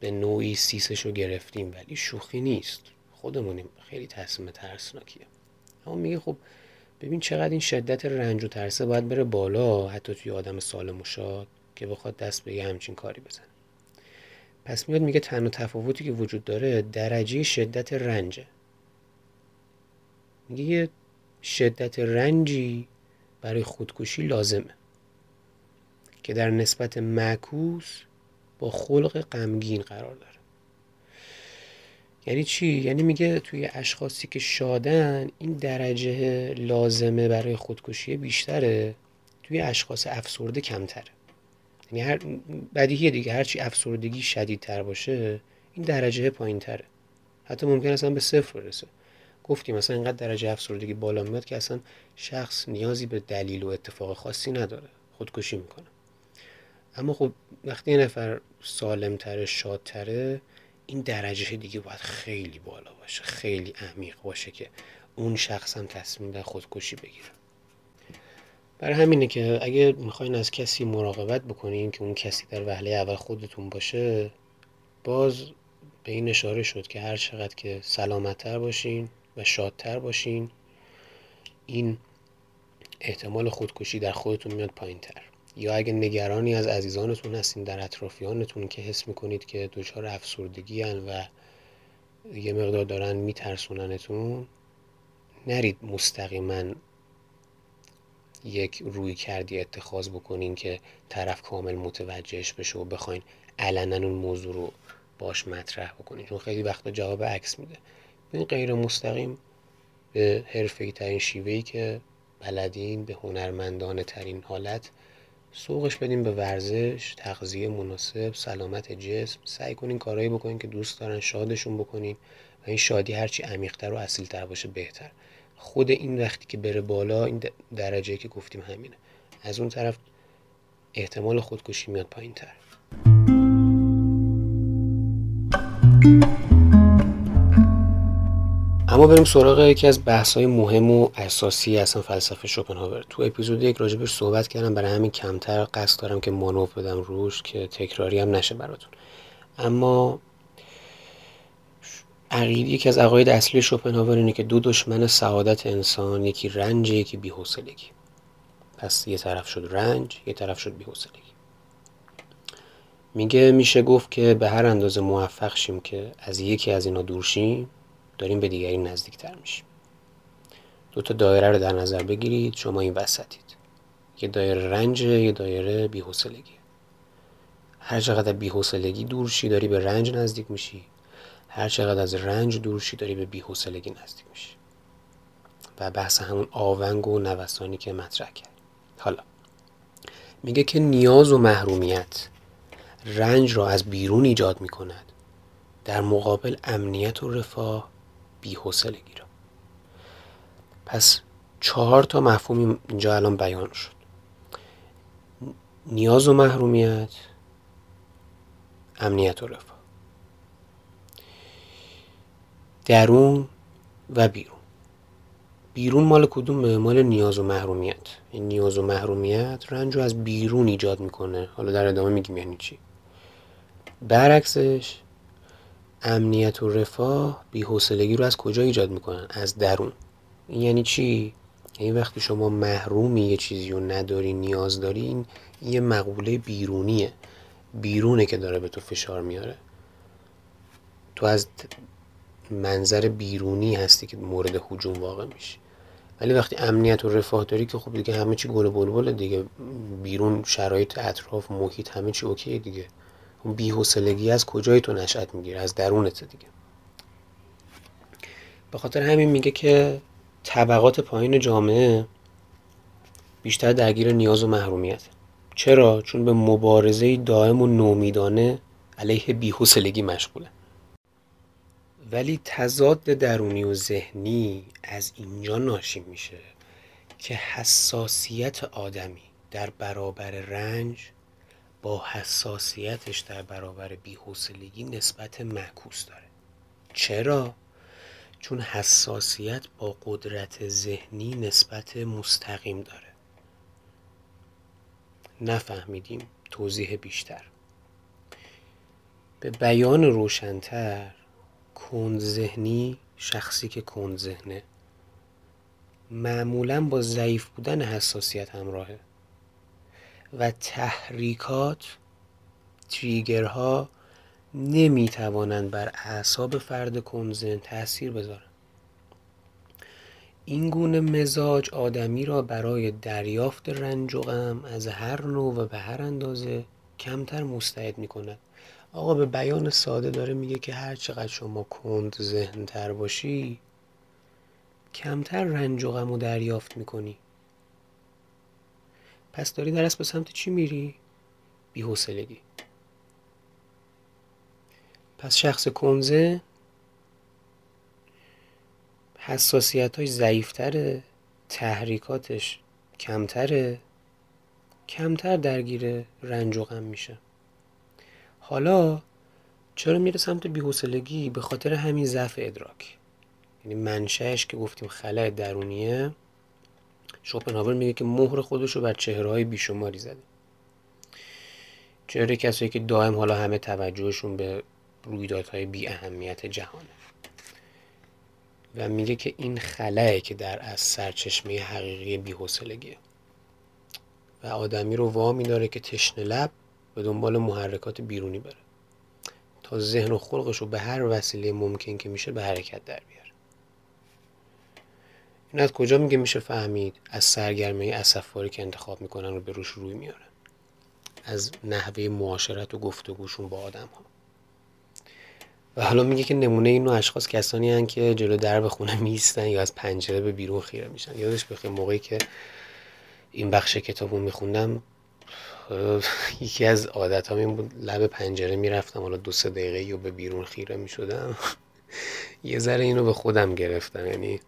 به نوعی سیسشو گرفتیم، ولی شوخی نیست، خودمونیم، خیلی تصمیم ترسناکیه. اما میگه خب ببین چقدر این شدت رنج و ترسه باید بره بالا حتی توی آدم سالم و شاد که بخواد دست به یه همچین کاری بزنه. پس میاد میگه تنها تفاوتی که وجود داره درجه شدت رنجه. میگه یه شدت رنجی برای خودکشی لازمه که در نسبت معکوس با خلق غمگین قرار داره. یعنی چی؟ یعنی میگه توی اشخاصی که شادن این درجه لازمه برای خودکشی بیشتره، توی اشخاص افسرده کمتره. یعنی هر بدیهیه دیگه، هرچی افسردگی شدیدتر باشه این درجه پایینتره، حتی ممکن اصلا به صفر برسه. گفتیم مثلا اینقدر درجه افسردگی بالا میاد که اصلا شخص نیازی به دلیل و اتفاق خاصی نداره، خودکشی میکنه. اما خب وقتی یه نفر سالمتره، شادتره، این درجه دیگه باید خیلی بالا باشه، خیلی عمیق باشه که اون شخص هم تصمیم به خودکشی بگیره. برای همینه که اگه میخواین از کسی مراقبت بکنین که اون کسی در وهله اول خودتون باشه، باز به این اشاره شد که هر چقدر که سلامتر باشین و شادتر باشین، این احتمال خودکشی در خودتون میاد پایینتر. یا اگه نگرانی از عزیزانتون هستین در اطرافیانتون که حس میکنید که دچار افسردگی هن و یه مقدار دارن میترسوننتون، نرید مستقیما یک روی کردی اتخاذ بکنین که طرف کامل متوجهش بشه و بخواین علنا اون موضوع رو باش مطرح بکنین، چون خیلی وقتا جواب عکس میده. این غیر مستقیم به حرفه‌ای ترین شیوهی که بلدین، به هنرمندانه ترین حالت سوقش بدین، به ورزش، تغذیه مناسب، سلامت جسم. سعی کنین کارهایی بکنین که دوست دارن، شادشون بکنین و این شادی هرچی عمیق‌تر و اصیل‌تر باشه بهتر. خود این وقتی که بره بالا، این درجه که گفتیم همینه، از اون طرف احتمال خودکشی میاد پایین‌تر. اما بریم سراغ یکی از بحث‌های مهم و اساسی اصلا فلسفه شوپنهاور. تو اپیزود 1 راجبش صحبت کردم، برای همین کمتر قصد دارم که مانو بدم روش که تکراری هم نشه براتون. اما عقیده، یکی از عقاید اصلی شوپنهاور اینه که دو دشمن سعادت انسان، یکی رنج، یکی بی‌حوصلگی. پس یه طرف شد رنج، یه طرف شد بی‌حوصلگی. میگه میشه گفت که به هر اندازه موفق شیم که از یکی از اینا دور شیم، داریم به دیگری نزدیکتر میشیم. دو تا دایره رو در نظر بگیرید، شما این وسطید. یه دایره رنج، یه دایره بی‌حوصلگی. هر چقدر بی‌حوصلگی دور شی، داری به رنج نزدیک میشی. هر چقدر از رنج دور شی، داری به بی‌حوصلگی نزدیک میشی. و بحث همون آونگ و نوسانی که مطرح کرد. حالا میگه که نیاز و محرومیت رنج را از بیرون ایجاد میکند، در مقابل امنیت و رفاه بی‌حوصلگی را. پس 4 تا مفهوم اینجا الان بیان شد: نیاز و محرومیت، امنیت و رفاه، درون و بیرون. بیرون مال کدوم؟ مال نیاز و محرومیت. این نیاز و محرومیت رنج رو از بیرون ایجاد میکنه، حالا در ادامه میگیم یعنی چی. برعکسش امنیت و رفاه بی‌حوصلگی رو از کجا ایجاد میکنن؟ از درون. این یعنی چی؟ یعنی وقتی شما محرومی، یه چیزی رو نداری، نیاز داری، این یه مقوله بیرونیه، بیرونه که داره به تو فشار میاره. تو از منظر بیرونی هستی که مورد هجوم واقع میشی. ولی وقتی امنیت و رفاه داری که خب دیگه همه چی گل و بلبله دیگه، بیرون، شرایط اطراف، محیط، همه چی اوکی دیگه. اون بی‌حوصلگی از کجای تو نشأت میگیره؟ از درونت دیگه. به خاطر همین میگه که طبقات پایین جامعه بیشتر درگیر نیاز و محرومیت. چرا؟ چون به مبارزه دائم و نومیدانه علیه بی‌حوصلگی مشغوله. ولی تضاد درونی و ذهنی از اینجا ناشی میشه که حساسیت آدمی در برابر رنج با حساسیتش در برابر بی‌حوصلگی نسبت معکوس داره. چرا؟ چون حساسیت با قدرت ذهنی نسبت مستقیم داره. نفهمیدیم؟ توضیح بیشتر. به بیان روشن‌تر، کندذهنی، شخصی که کندذهنه معمولاً با ضعیف بودن حساسیت همراهه و تحریکات، تریگرها نمیتوانند بر اعصاب فرد کندذهن تأثیر بذارند. این گونه مزاج آدمی را برای دریافت رنج و غم از هر نوع و به هر اندازه کمتر مستعد میکنن. آقا به بیان ساده داره میگه که هر چقدر شما کند ذهن‌تر باشی کمتر رنج و غم رو دریافت میکنی. پس داری درست به سمت چی میری؟ بی‌حوصلگی. پس شخص کنزه حساسیت‌هاش ضعیف‌تره، تحریکاتش کمتره، کمتر درگیر رنج و غم میشه. حالا چرا میره سمت بی‌حوصلگی؟ به خاطر همین ضعف ادراک. یعنی منشأش که گفتیم خلأ درونیه. شوپنهاور میگه که مهر خودش رو بر چهره‌های بیشماری زده. چهره کسایی که دائم حالا همه توجهشون به رویدادهای بی اهمیت جهانه. و میگه که این خلأه که در از سرچشمه حقیقی بی‌حوصلگیه. و آدمی رو وامی داره که تشنه لب به دنبال محرکات بیرونی بره تا ذهن و خلقش رو به هر وسیله ممکن که میشه به حرکت در بیاره. این از کجا میگه میشه فهمید؟ از سرگرمی اسفاری که انتخاب میکنن و به روش روی میارن، از نحوه معاشرت و گفتگوشون با آدم ها. و حالا میگه که نمونه این نوع اشخاص کسانی هستند که جلو درب خونه میستن یا از پنجره به بیرون خیره میشن. یادش بخیر موقعی که این بخش کتابو میخوندم یکی از عادتام این بود لب پنجره میرفتم، حالا 2-3 دقیقه یا به بیرون خیره میشدم. یه ذره اینو به خودم گرفتم. یعنی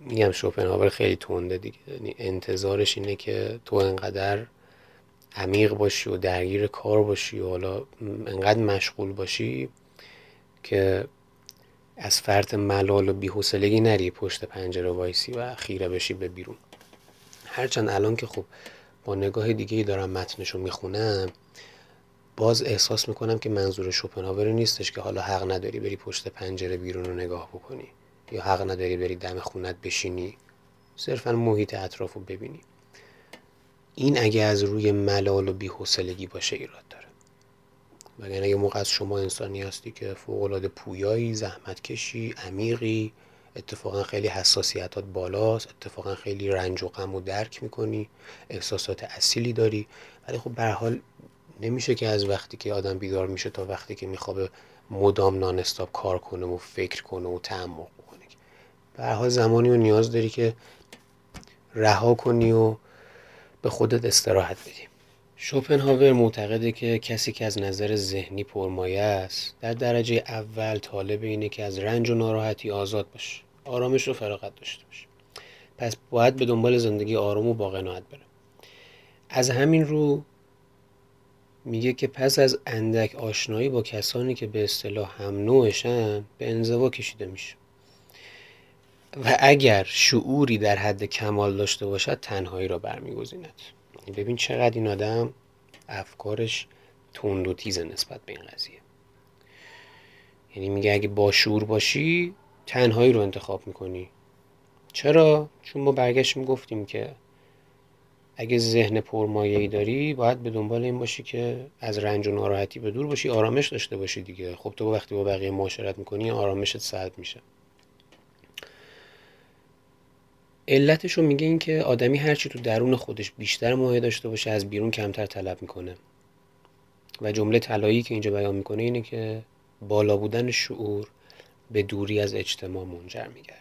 میگم شوپنهاور خیلی تنده دیگه، یعنی انتظارش اینه که تو انقدر عمیق باشی و درگیر کار باشی و حالا انقدر مشغول باشی که از فرط ملال و بی‌حوصلگی نری پشت پنجره وایسی و خیره بشی به بیرون. هرچند الان که خب با نگاه دیگه‌ای دارم متنشو میخونم، باز احساس میکنم که منظور شوپنهاور نیستش که حالا حق نداری بری پشت پنجره بیرون رو نگاه بکنی یا حق نداری بری دم خونت بشینی، صرفا محیط اطراف رو ببینی. این اگه از روی ملال و بی‌حوصلگی باشه ایراد داره. وگرنه اگه موقع از شما انسانی هستی که فوق‌العاده پویایی، زحمتکشی، عمیقی، اتفاقا خیلی حساسیتات بالاست، اتفاقا خیلی رنج و غم رو درک میکنی، احساسات اصیلی داری، ولی خب به هر حال نمیشه که از وقتی که آدم بیدار میشه تا وقتی که میخوابه مدام نان استاپ کار کنه و فکر کنه و تعمق بکنه. به هر حال زمانی رو نیاز داری که رها کنی و به خودت استراحت بدی. شوپنهاور معتقده که کسی که از نظر ذهنی پرمایه است در درجه اول طالب اینه که از رنج و ناراحتی آزاد باشه، آرامش رو فراغت داشته باشه. پس باید به دنبال زندگی آرام و با قناعت بره. از همین رو میگه که پس از اندک آشنایی با کسانی که به اصطلاح هم نوعشن به انزوا کشیده میشه و اگر شعوری در حد کمال داشته باشد تنهایی را برمیگزیند. ببین چقدر این آدم افکارش تند و تیزه نسبت به این قضیه. یعنی میگه اگه با شعور باشی تنهایی رو انتخاب میکنی. چرا؟ چون ما برگشت میگفتیم که اگه ذهن پرمایه‌ای داری باید به دنبال این باشی که از رنج و ناراحتی به دور باشی، آرامش داشته باشی دیگه. خب تو وقتی با بقیه معاشرت میکنی آرامشت سلب میشه. علتش رو میگه این که آدمی هرچی تو درون خودش بیشتر مایه داشته باشه از بیرون کمتر طلب میکنه. و جمله طلایی که اینجا بیان میکنه اینه که بالا بودن شعور به دوری از اجتماع منجر میگردد.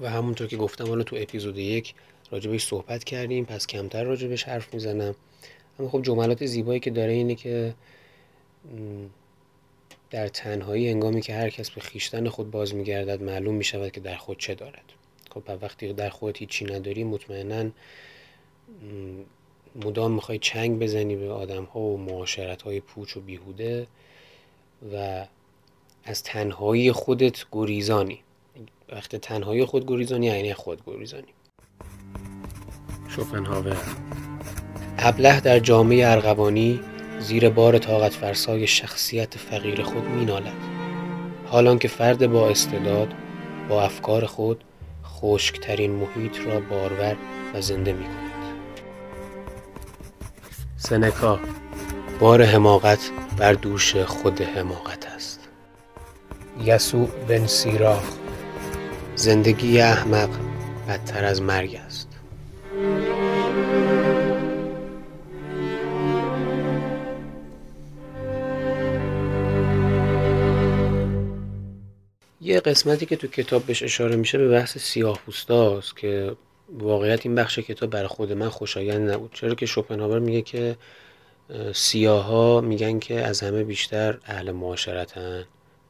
و همونطور که گفتم حالا تو اپیزود 1 راجبش صحبت کردیم، پس کمتر راجبش حرف میزنم. اما خب جملات زیبایی که داره اینه که در تنهایی هنگامی که هر کس به خیشتن خود باز می‌گردد معلوم می‌شود که در خود چه دارد. خب وقتی در خود هیچی نداری مطمئناً مدام می‌خوای چنگ بزنی به آدم‌ها و معاشرت‌های پوچ و بیهوده و از تنهایی خودت گریزانی. وقتی تنهایی خود گریزانی یعنی خود گریزانی. شوپنهاور ابله در جامعه ارغوانی زیر بار طاقت فرسای شخصیت فقیر خود می نالد، حالان که فرد با استعداد با افکار خود خشکترین محیط را بارور و زنده می کند. سنکا بار حماقت بر دوش خود حماقت است. یسوع بن سیرا زندگی احمق بدتر از مرگ است. یه قسمتی که تو کتاب بهش اشاره میشه به بحث سیاه‌پوستاست که واقعیت این بخش کتاب برای خود من خوشایند نبود، چرا که شوپنهاور میگه که سیاها میگن که از همه بیشتر اهل معاشرتن،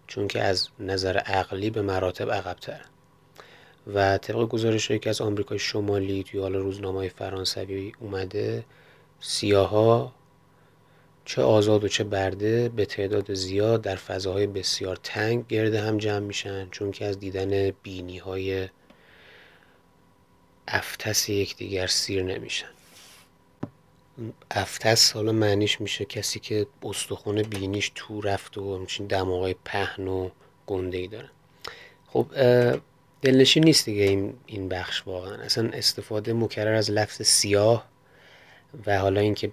چون که از نظر عقلی به مراتب عقب‌ترن و طبق گزارش‌هایی که از آمریکای شمالی توی حال روزنامه‌های فرانسوی اومده، سیاها چه آزاد و چه برده به تعداد زیاد در فضاهای بسیار تنگ گرد هم جمع میشن، چون که از دیدن بینی‌های افتس یکدیگر سیر نمیشن. افتس حالا معنیش میشه کسی که استخوان بینیش تو رفت و همچین دماغای پهن و گنده‌ای داره. خب دلنشین نیست دیگه این بخش واقعا، اصلا استفاده مکرر از لفظ سیاه و حالا اینکه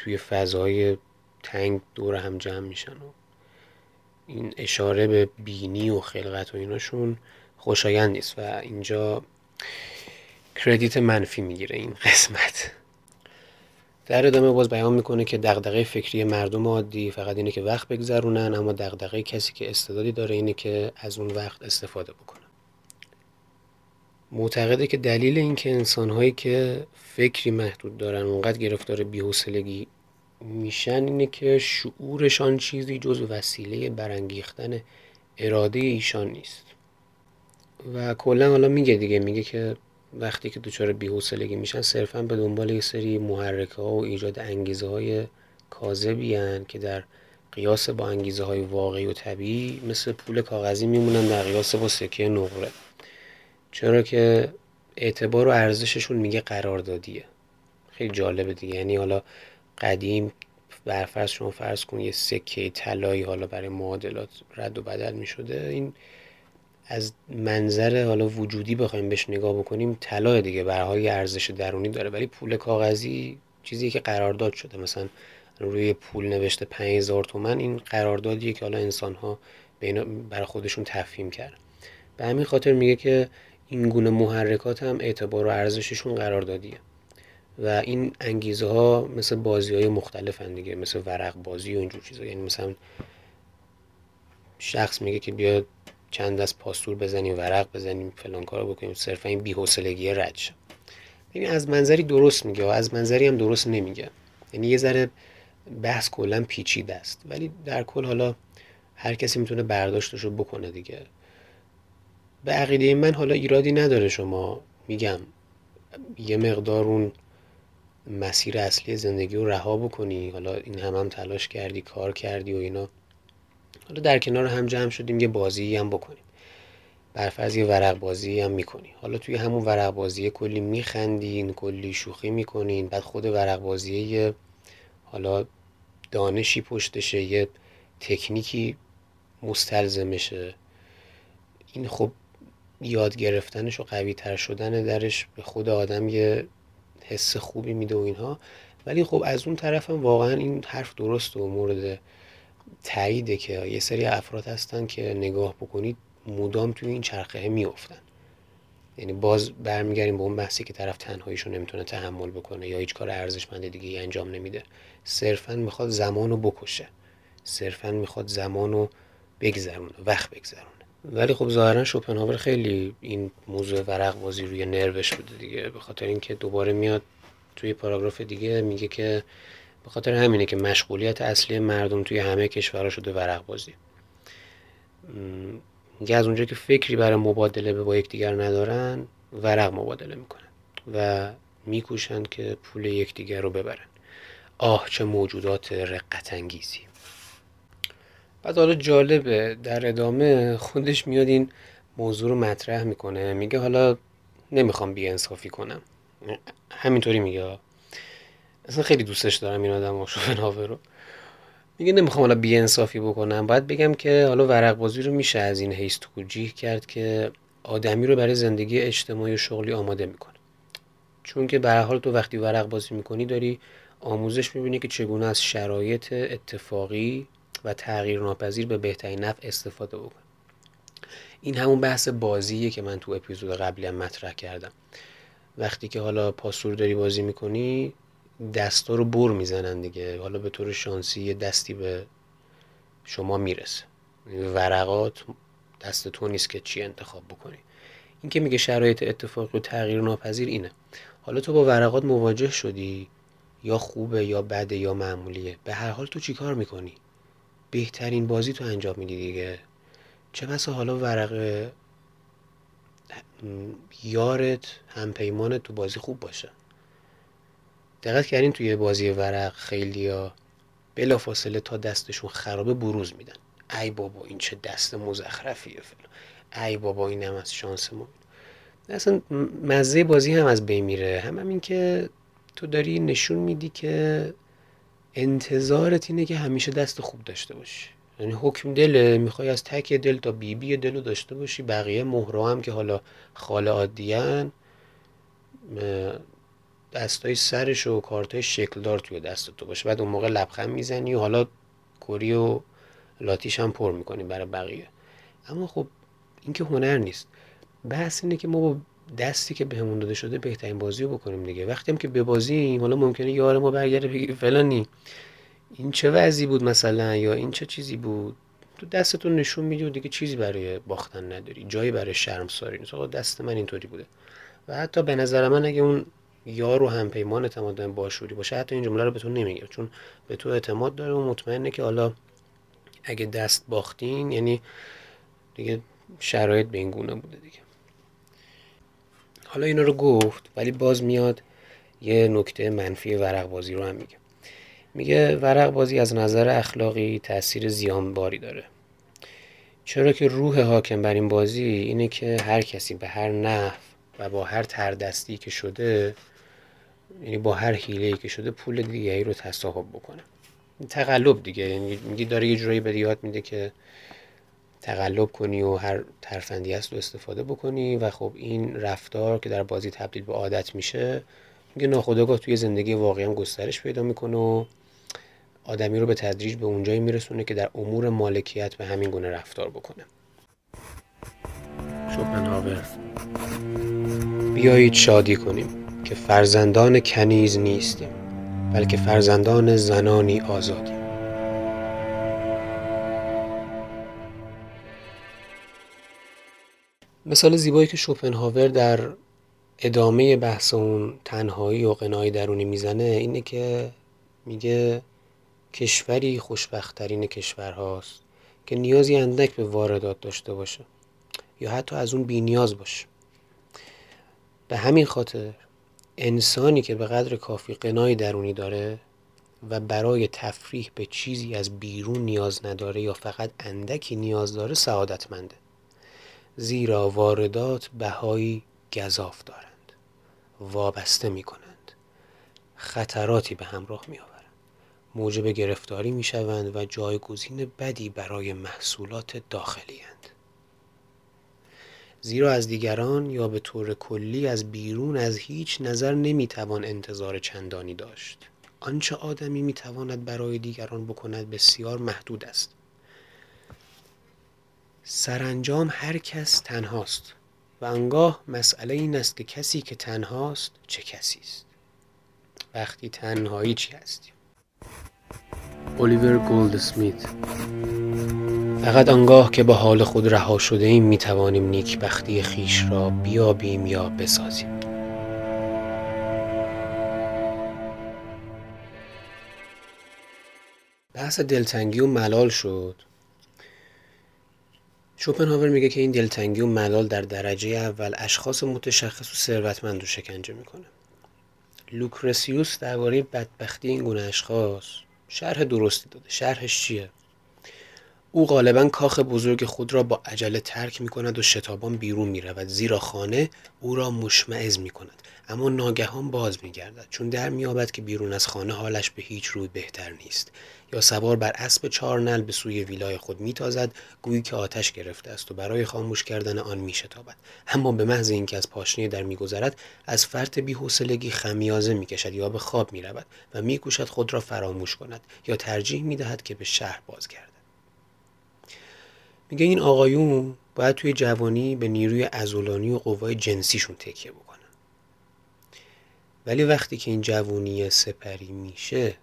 توی فضای تنگ دور هم جمع میشن و این اشاره به بینی و خلقت و ایناشون خوشایند نیست و اینجا کردیت منفی میگیره این قسمت. در ادامه باز بیان میکنه که دغدغه فکری مردم عادی فقط اینه که وقت بگذرونن، اما دغدغه کسی که استعدادی داره اینه که از اون وقت استفاده بکنه. معتقده که دلیل این که انسان‌هایی که فکری محدود دارن اونقدر گرفتار بی‌حوصلگی میشن اینه که شعورشان چیزی جز وسیله برانگیختن اراده ایشان نیست. و کلا حالا میگه دیگه، میگه که وقتی که دچار بی‌حوصلگی میشن صرفا به دنبال یه سری محرک‌ها و ایجاد انگیزه‌های کاذبی ان که در قیاس با انگیزه‌های واقعی و طبیعی مثل پول کاغذی میمونن در قیاس با سکه نقره، چرا که اعتبار و ارزششون میگه قراردادیه. خیلی جالبه دیگه، یعنی حالا قدیم برفرض شما فرض کن یه سکه طلایی حالا برای معادلات رد و بدل میشده، این از منظر حالا وجودی بخوایم بهش نگاه بکنیم طلا دیگه به هر حال یه ارزش درونی داره، ولی پول کاغذی چیزی که قرارداد شده، مثلا روی پول نوشته 5000 تومان، این قراردادیه که حالا انسان‌ها برای خودشون تفهیم کردن. به همین خاطر میگه که این گونه محرکات هم اعتبار و ارزششون قراردادیه و این انگیزه ها مثل بازی‌های مختلفن دیگه، مثل ورق بازی و اینجور چیزا. یعنی مثلا شخص میگه که بیاد چند از پاستور بزنیم، ورق بزنیم، فلان کارو بکنیم، صرفا این بی‌حوصلگی رد. ببین از منظری درست میگه و از منظری هم درست نمیگه، یعنی یه ذره بحث کلا پیچیده است، ولی در کل حالا هر کسی میتونه برداشتشو بکنه دیگه. به عقیده من حالا ایرادی نداره شما میگم یه مقدار اون مسیر اصلی زندگی رو رها بکنی، حالا این هم تلاش کردی، کار کردی و اینا، حالا در کنار هم جمع شدیم یه بازی هم بکنیم، برفرض یه ورق بازی هم میکنی، حالا توی همون ورق بازی کلی میخندین، کلی شوخی میکنین، بعد خود ورق بازی یه حالا دانشی پشتشه، یه تکنیکی مستلزمشه، این خب یاد گرفتنش و قوی تر شدن درش به خود آدم یه حس خوبی میده و اینها، ولی خب از اون طرف هم واقعا این حرف درست و مورد تاییده که یه سری افراد هستن که نگاه بکنید مدام توی این چرخه میافتن. یعنی باز برمیگردیم به اون بحثی که طرف تنهاییشو نمیتونه تحمل بکنه یا هیچ کار ارزشمند دیگه انجام نمیده، صرفا میخواد زمانو بکشه، صرفا میخواد زمانو بگذرونه، وقت بگذرونه. ولی خب ظاهرا شوپنهاور خیلی این موضوع ورق بازی روی نروش بوده دیگه، به خاطر اینکه دوباره میاد توی پاراگراف دیگه میگه که به خاطر همینه که مشغولیت اصلی مردم توی همه کشورها شده ورق بازی. میگه از اونجا که فکری برای مبادله با یکدیگر ندارن، ورق مبادله میکنن و میکوشن که پول یکدیگر رو ببرن. آه چه موجودات رقت انگیزی. بعد حالا جالبه در ادامه خودش میاد این موضوع رو مطرح میکنه، میگه حالا نمیخوام بی‌انصافی کنم، همینطوری میگه، اصلا خیلی دوستش دارم این آدمو شوپنهاور رو، میگه نمیخوام حالا بی‌انصافی بکنم، باید بگم که حالا ورق بازی رو میشه از این حیث توجیه کرد که آدمی رو برای زندگی اجتماعی و شغلی آماده میکنه، چون که به هر حال تو وقتی ورق بازی میکنی داری آموزش میبینی که چگونه از شرایط اتفاقی و تغییر ناپذیر به بهترین نفع استفاده بکن. این همون بحث بازیه که من تو اپیزود قبلی هم مطرح کردم، وقتی که حالا پاسور داری بازی میکنی دستا رو بر میزنن دیگه، حالا به طور شانسی یه دستی به شما میرسه، ورقات دست تو نیست که چی انتخاب بکنی. این که میگه شرایط اتفاقی و تغییر ناپذیر اینه. حالا تو با ورقات مواجه شدی، یا خوبه یا بده یا معمولیه، به هر حال تو چیکار میکنی؟ بهترین بازی تو انجام میدی دیگه. چه بسا حالا ورقه یارت، همپیمانت تو بازی خوب باشه. دقت کردین توی بازی ورق خیلیا بلافاصله تا دستشون خرابه بروز میدن. ای بابا این چه دست مزخرفیه فلان. ای بابا اینم از شانس ما. اصلا مزه بازی هم از بین میره. همین که تو داری نشون میدی که انتظارت اینه که همیشه دست خوب داشته باشی. یعنی حکم دله، میخوای از تک دل تا بیبی دلو داشته باشی. بقیه مهرها هم که حالا خاله عادیان، دستای سرش و کارتای شکل دار توی دست تو باشه. بعد اون موقع لبخند میزنی و حالا کری و لاتیش هم پر میکنی برای بقیه. اما خب این که هنر نیست. بحث اینه که ما با دستی که بهمون داده شده بهترین بازی رو بکنیم دیگه. وقتی هم که ببازیم، حالا ممکنه یار ما برگرده بگه فلانی این چه وضعی بود مثلا، یا این چه چیزی بود. تو دستتون نشون میدی و دیگه چیزی برای باختن نداری، جایی برای شرمساری نیست. آقا دست من اینطوری بوده. و حتی به نظر من اگه اون یار و همپیمان تمدن باشوری باشه، حتی این جمله رو بهتون نمیگه، چون به تو اعتماد داره و مطمئنه که حالا اگه دست باختین یعنی دیگه شرایط به این گونه بوده دیگه. حالا اینا رو گفت، ولی باز میاد یه نکته منفی ورق بازی رو هم میگه. میگه ورق بازی از نظر اخلاقی تاثیر زیانباری داره، چرا که روح حاکم بر این بازی اینه که هر کسی به هر نحو و با هر تردستی که شده، یعنی با هر حیله‌ای که شده، پول دیگری رو تصاحب بکنه. تقلب دیگه، یعنی میگه داره یه جوری به یاد میده که تقلب کنی و هر ترفندی هست رو استفاده بکنی. و خب این رفتار که در بازی تبدیل به عادت میشه، میگه ناخودآگاه توی زندگی واقعی هم گسترش پیدا میکنه و آدمی رو به تدریج به اونجایی میرسونه که در امور مالکیت به همین گونه رفتار بکنه. شوپنهاور: بیایید شادی کنیم که فرزندان کنیز نیستیم، بلکه فرزندان زنانی آزادیم. مثال زیبایی که شوپنهاور در ادامه بحث اون تنهایی و قناعی درونی میزنه اینه که میگه کشوری خوشبخت‌ترین کشورهاست که نیازی اندک به واردات داشته باشه یا حتی از اون بی‌نیاز باشه. به همین خاطر انسانی که به قدر کافی قناعی درونی داره و برای تفریح به چیزی از بیرون نیاز نداره یا فقط اندکی نیاز داره، سعادتمنده، زیرا واردات بهایی گزاف دارند، وابسته می کنند، خطراتی به همراه می آورند، موجب گرفتاری می شوند و جایگزین بدی برای محصولات داخلی اند. زیرا از دیگران یا به طور کلی از بیرون از هیچ نظر نمی توان انتظار چندانی داشت. آنچه آدمی می تواند برای دیگران بکند بسیار محدود است. سرانجام هر کس تنهاست و آنگاه مسئله این است که کسی که تنهاست چه کسی است. وقتی تنهایی چی هستیم؟ اولیور گولدسمیت: فقط آنگاه که با حال خود رها شده ایم می توانیم نیکبختی خیش را بیابیم یا بسازیم. بحث دلتنگی و ملال شد. شوپنهاور میگه که این دلتنگی و ملال در درجه اول اشخاص متشخص و ثروتمند رو شکنجه میکنه. لوکرسیوس درباره بدبختی این گونه اشخاص شرح درستی داده. شرحش چیه؟ او غالبا کاخ بزرگ خود را با عجله ترک میکند و شتابان بیرون میرود، زیرا خانه او را مشمئز میکند، اما ناگهان باز میگردد چون در مییابد که بیرون از خانه حالش به هیچ روی بهتر نیست. یا سوار بر اسب چارنل به سوی ویلای خود میتازد، گویی که آتش گرفته است و برای خاموش کردن آن میشتابد، اما به محض اینکه از پاشنه در میگذرد از فرط بی‌حوصلگی خمیازه میکشد یا به خواب میرود و میکوشد خود را فراموش کند یا ترجیح میدهد که به شهر بازگردد. میگه این آقایون باید توی جوانی به نیروی عضلانی و قوای جنسیشون تکیه بکنن، ولی وقتی که این جوانی سپری میشه،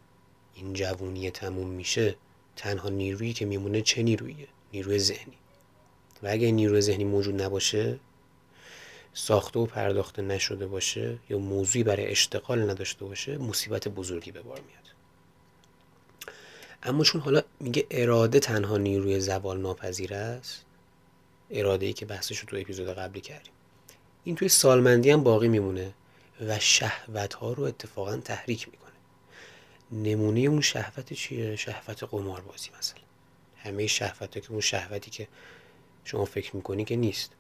این جوانی تموم میشه، تنها نیرویی که میمونه چه نیروییه؟ نیروی ذهنی. و اگه نیروی ذهنی موجود نباشه، ساخته و پرداخته نشده باشه یا موضوعی برای اشتغال نداشته باشه، مصیبت بزرگی به بار میاد. اما چون حالا میگه اراده تنها نیروی زوال ناپذیر است، اراده‌ای که بحثش رو تو اپیزود قبلی کردیم، این توی سالمندی هم باقی میمونه و شهوت‌ها رو اتفاقا تحریک میکنه. نمونه اون شهوت چیه؟ شهوت قماربازی مثلا. همه شهوت‌ها که اون شهوتی که شما فکر میکنی که نیست.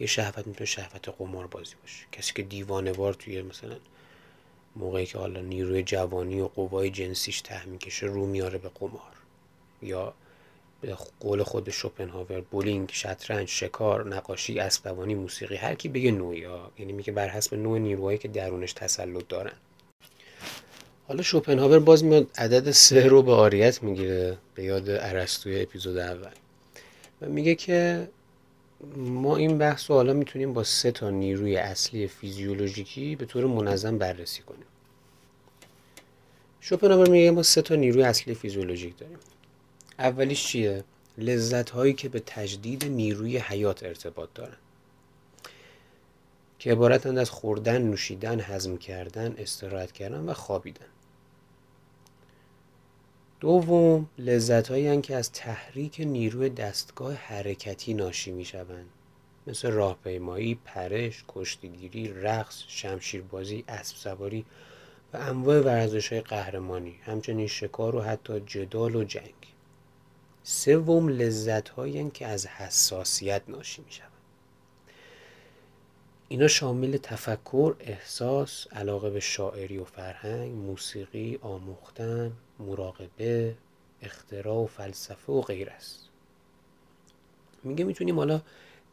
یه شهوت میتونه شهوت قماربازی باشه. کسی که دیوانه‌وار توی مثلا موقعی که حالا نیروی جوانی و قوای جنسیش تحمیکشه رو میاره به قمار، یا به قول خود شوپنهاور بولینگ، شطرنج، شکار، نقاشی، اسب‌دوانی، موسیقی، هر کی بگه نوعی ها. یعنی میگه بر حسب نوع نیروهایی که درونش تسلط دارن. حالا شوپنهاور باز میاد عدد 3 رو به عاریت میگیره، به یاد ارسطوی اپیزود اول، و میگه که ما این بحث رو حالا میتونیم با 3 نیروی اصلی فیزیولوژیکی به طور منظم بررسی کنیم. شوپنهاور میگه ما 3 نیروی اصلی فیزیولوژیک داریم. اولیش چیه؟ لذت هایی که به تجدید نیروی حیات ارتباط دارن، که عبارتند از خوردن، نوشیدن، هضم کردن، استراحت کردن و خوابیدن. دوم، لذت هایی که از تحریک نیروی دستگاه حرکتی ناشی می شوند، مثل راهپیمایی، پرش، کشتیگیری، رقص، شمشیربازی، اسب سواری و انواع ورزش های قهرمانی، همچنین شکار و حتی جدال و جنگ. سوم، لذت هایی که از حساسیت ناشی می شوند. اینا شامل تفکر، احساس، علاقه به شاعری و فرهنگ، موسیقی، آموختن، مراقبه، اختراع و فلسفه و غیر است. میگه میتونیم حالا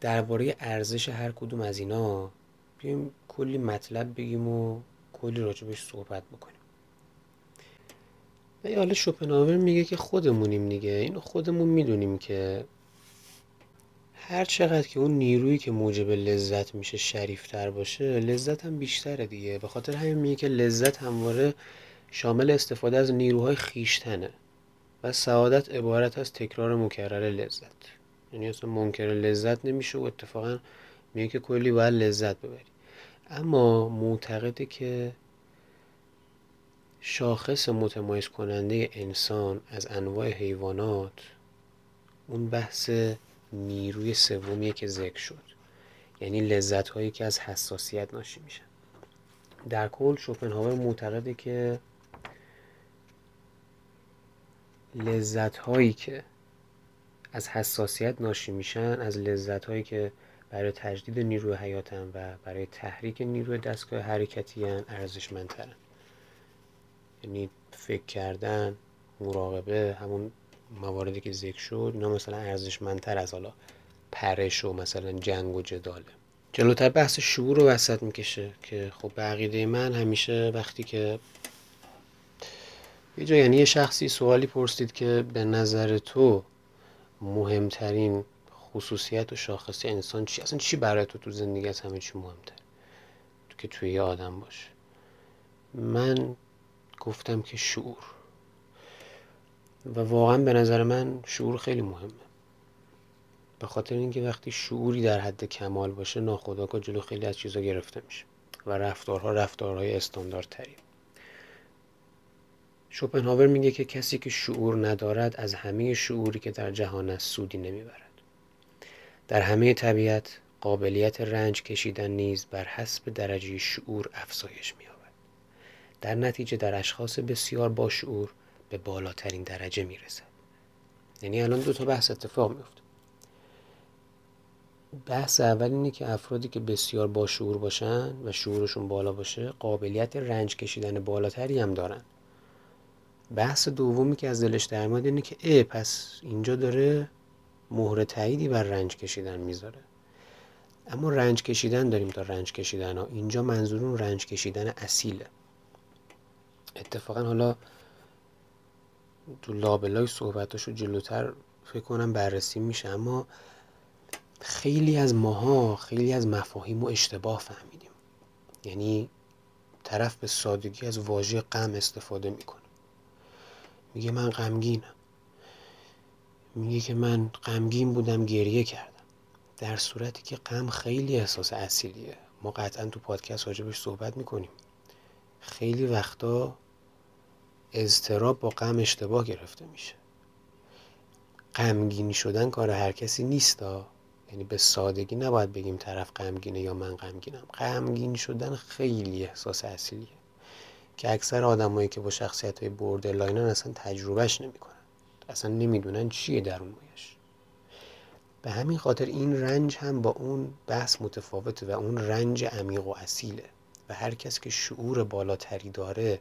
درباره ارزش هر کدوم از اینا بیایم کلی مطلب بگیم و کلی راجبش صحبت بکنیم. و حالا شوپنهاور میگه که خودمونیم دیگه، اینو خودمون میدونیم که هر چقدر که اون نیرویی که موجب لذت میشه شریفتر باشه، لذت هم بیشتره دیگه. به خاطر همین میگه که لذت همواره شامل استفاده از نیروهای خیشتنه و سعادت عبارت از تکرار مکرر لذت. یعنی اصلا منکر لذت نمیشه و اتفاقا میگه که کلی باید لذت ببری. اما معتقده که شاخص متمایز کننده انسان از انواع حیوانات اون بحث نیروی سومیه که ذکر شد، یعنی لذت هایی که از حساسیت ناشی میشن. در کل شوپنهاور معتقده که لذت هایی که از حساسیت ناشی میشن، از لذت هایی که برای تجدید نیروی حیاتن و برای تحریک نیروی دستگاه حرکتی ان، ارزشمندترن. یعنی فکر کردن، مراقبه، همون مواردی که ذکر شد، اینا مثلا ارزشمندتر از حالا پرش و مثلا جنگ و جداله. جلوتر بحث شعور رو وسط میکشه که خب به عقیده من همیشه وقتی که یه جا، یعنی یه شخصی سوالی پرسید که به نظر تو مهمترین خصوصیت و شاخص انسان چی؟ اصلا چی برای تو زندگی از همه چی مهمتر تو که توی یه آدم باشه؟ من گفتم که شعور. و واقعا به نظر من شعور خیلی مهمه، به خاطر اینکه وقتی شعوری در حد کمال باشه، ناخودآگاه جلو خیلی از چیزا گرفته میشه و رفتارهای استاندارد تری. شوپنهاور میگه که کسی که شعور ندارد از همه شعوری که در جهان است سودی نمیبرد. در همه طبیعت قابلیت رنج کشیدن نیز بر حسب درجه شعور افزایش می‌یابد. در نتیجه در اشخاص بسیار با شعور به بالاترین درجه میرسد. یعنی الان 2 بحث اتفاق میفته. بحث اول اینه که افرادی که بسیار با شعور باشن و شعورشون بالا باشه، قابلیت رنج کشیدن بالاتری هم دارن. بحث دومی که از دلش در میاد اینه که پس اینجا داره مهر تاییدی بر رنج کشیدن میذاره. اما رنج کشیدن داریم تا رنج کشیدن ها. اینجا منظورون رنج کشیدن اصیله. اتفاقا حالا تو لابلای صحبتاشو جلوتر فکر کنم بررسی میشه، اما خیلی از ماها خیلی از مفاهیم و اشتباه فهمیدیم. یعنی طرف به سادگی از واژه غم استفاده میکنه، میگه من غمگینم، میگه که من غمگین بودم گریه کردم، در صورتی که غم خیلی احساس اصیلیه. ما قطعا تو پادکست راجبش صحبت میکنیم. خیلی وقتا اضطراب با غم اشتباه گرفته میشه. غمگین شدن کار هر کسی نیست، یعنی به سادگی نباید بگیم طرف غمگینه یا من غمگینم. غمگین شدن خیلی احساس اصیلیه که اکثر آدمایی که با شخصیت‌های بوردرلاینن اصلا تجربهش نمی‌کنن، اصلا نمی‌دونن چیه درون مایش. به همین خاطر این رنج هم با اون بحث متفاوته و اون رنج عمیق و اصیله و هر کس که شعور بالاتری داره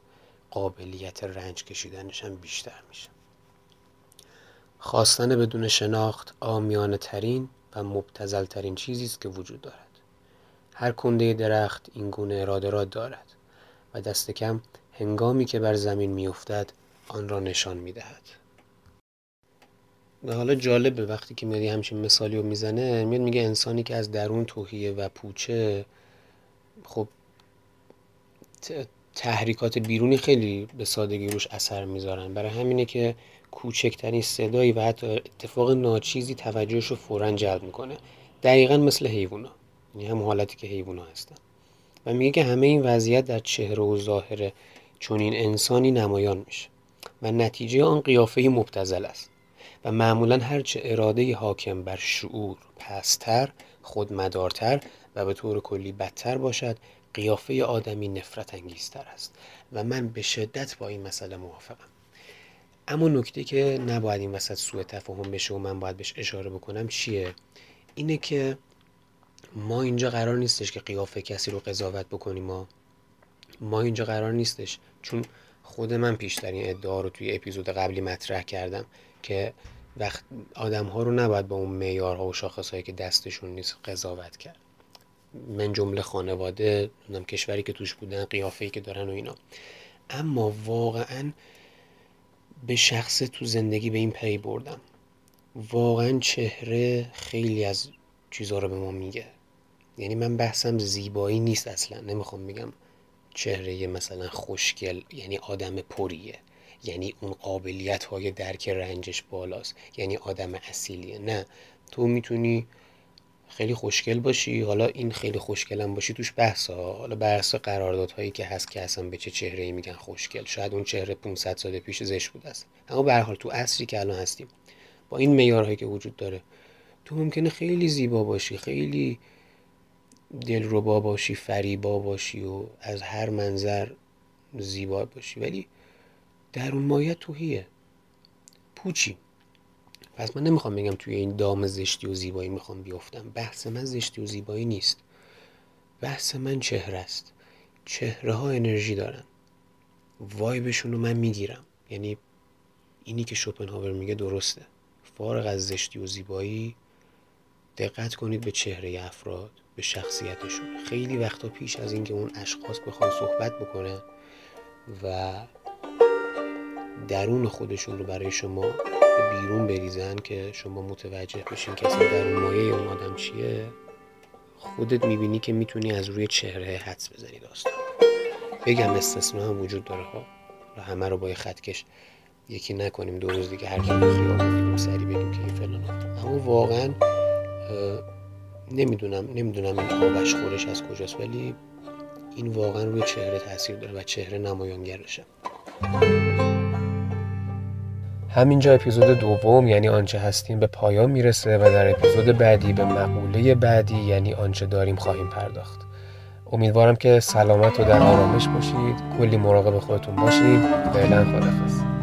قابلیت رنج کشیدنش هم بیشتر میشه. خواستن بدون شناخت عامیانه ترین و مبتذل ترین چیزی است که وجود دارد. هر کنده درخت این گونه اراده را دارد و دست کم هنگامی که بر زمین میافتد آن را نشان میدهد. و حالا جالبه وقتی که میاد همچین مثالی رو میزنه، میاد میگه انسانی که از درون توهیه و پوچه، خب تحریکات بیرونی خیلی به سادگی روش اثر میذارن. برای همینه که کوچکترین صدایی و حتی اتفاق ناچیزی توجهش رو فوراً جلب میکنه، دقیقاً مثل حیوونا، یعنی هم حالتی که حیوونا هستن. و میگه که همه این وضعیت در چهره و ظاهر چنین انسانی نمایان میشه و نتیجه آن قیافه مبتذل است و معمولاً هرچه اراده حاکم بر شعور پست‌تر، خودمدارتر و به طور کلی بدتر باشد، قیافه آدمی نفرت انگیزتر است. و من به شدت با این مسئله موافقم. اما نکته که نباید این وسط سوء تفاهم بشه و من باید بهش اشاره بکنم چیه؟ اینه که ما اینجا قرار نیستش که قیافه کسی رو قضاوت بکنیم. ما اینجا قرار نیستش، چون خود من پیشتر این ادعا رو توی اپیزود قبلی مطرح کردم که وقت آدم ها رو نباید با اون معیارها و شاخصهایی که دستشون نیست قضاوت کرد، من جمله خانواده، کشوری که توش بودن، قیافه‌ای که دارن و اینا. اما واقعاً به شخص تو زندگی به این پی بردم، واقعاً چهره خیلی از چیزها رو به ما میگه. یعنی من بحثم زیبایی نیست اصلا، نمیخوام بگم چهره مثلا خوشگل یعنی آدم پریه، یعنی اون قابلیت های درک رنجش بالاست، یعنی آدم اصیلیه. نه، تو میتونی خیلی خوشگل باشی. حالا این خیلی خوشگلم باشی توش بحثه، حالا بحث قراردادهایی که هست که اصلا به چه چهره‌ای میگن خوشگل، شاید اون چهره 500 سال پیش زشت بوده است. اما به هر حال تو عصری که الان هستیم با این معیارهایی که وجود داره، تو ممکنه خیلی زیبا باشی، خیلی دلربا باشی، فریبا باشی و از هر منظر زیبا باشی، ولی درون مایه توهیه، پوچی. پس من نمیخوام بگم توی این دام زشتی و زیبایی میخوام بیافتم. بحث من زشتی و زیبایی نیست، بحث من چهره است. چهره ها انرژی دارن، وایبشون رو من میگیرم. یعنی اینی که شوپنهاور میگه درسته، فارغ از زشتی و زیبایی دقت کنید به چهره افراد، به شخصیتشون. خیلی وقتا پیش از اینکه اون اشخاص بخوان صحبت بکنن و درون خودشون رو برای شما بیرون بریزن که شما متوجه بشین که اصلا درون مایه اون آدم چیه، خودت میبینی که میتونی از روی چهره حدس بزنی داستان. بگم استثناء هم وجود داره ها، و همه رو با یه خطکش یکی نکنیم، دو روز دیگه هر کی تو خیابون سری بگیم که این فلان. اما واقعا نمیدونم این آبش خورش از کجاست، ولی این واقعا روی چهره تاثیر داره و چهره نمایانگرشه. همینجا اپیزود دوم یعنی آنچه هستیم به پایان میرسه و در اپیزود بعدی به مقوله بعدی یعنی آنچه داریم خواهیم پرداخت. امیدوارم که سلامت و در آرامش باشید. کلی مراقب خودتون باشید. فعلا خداحافظ.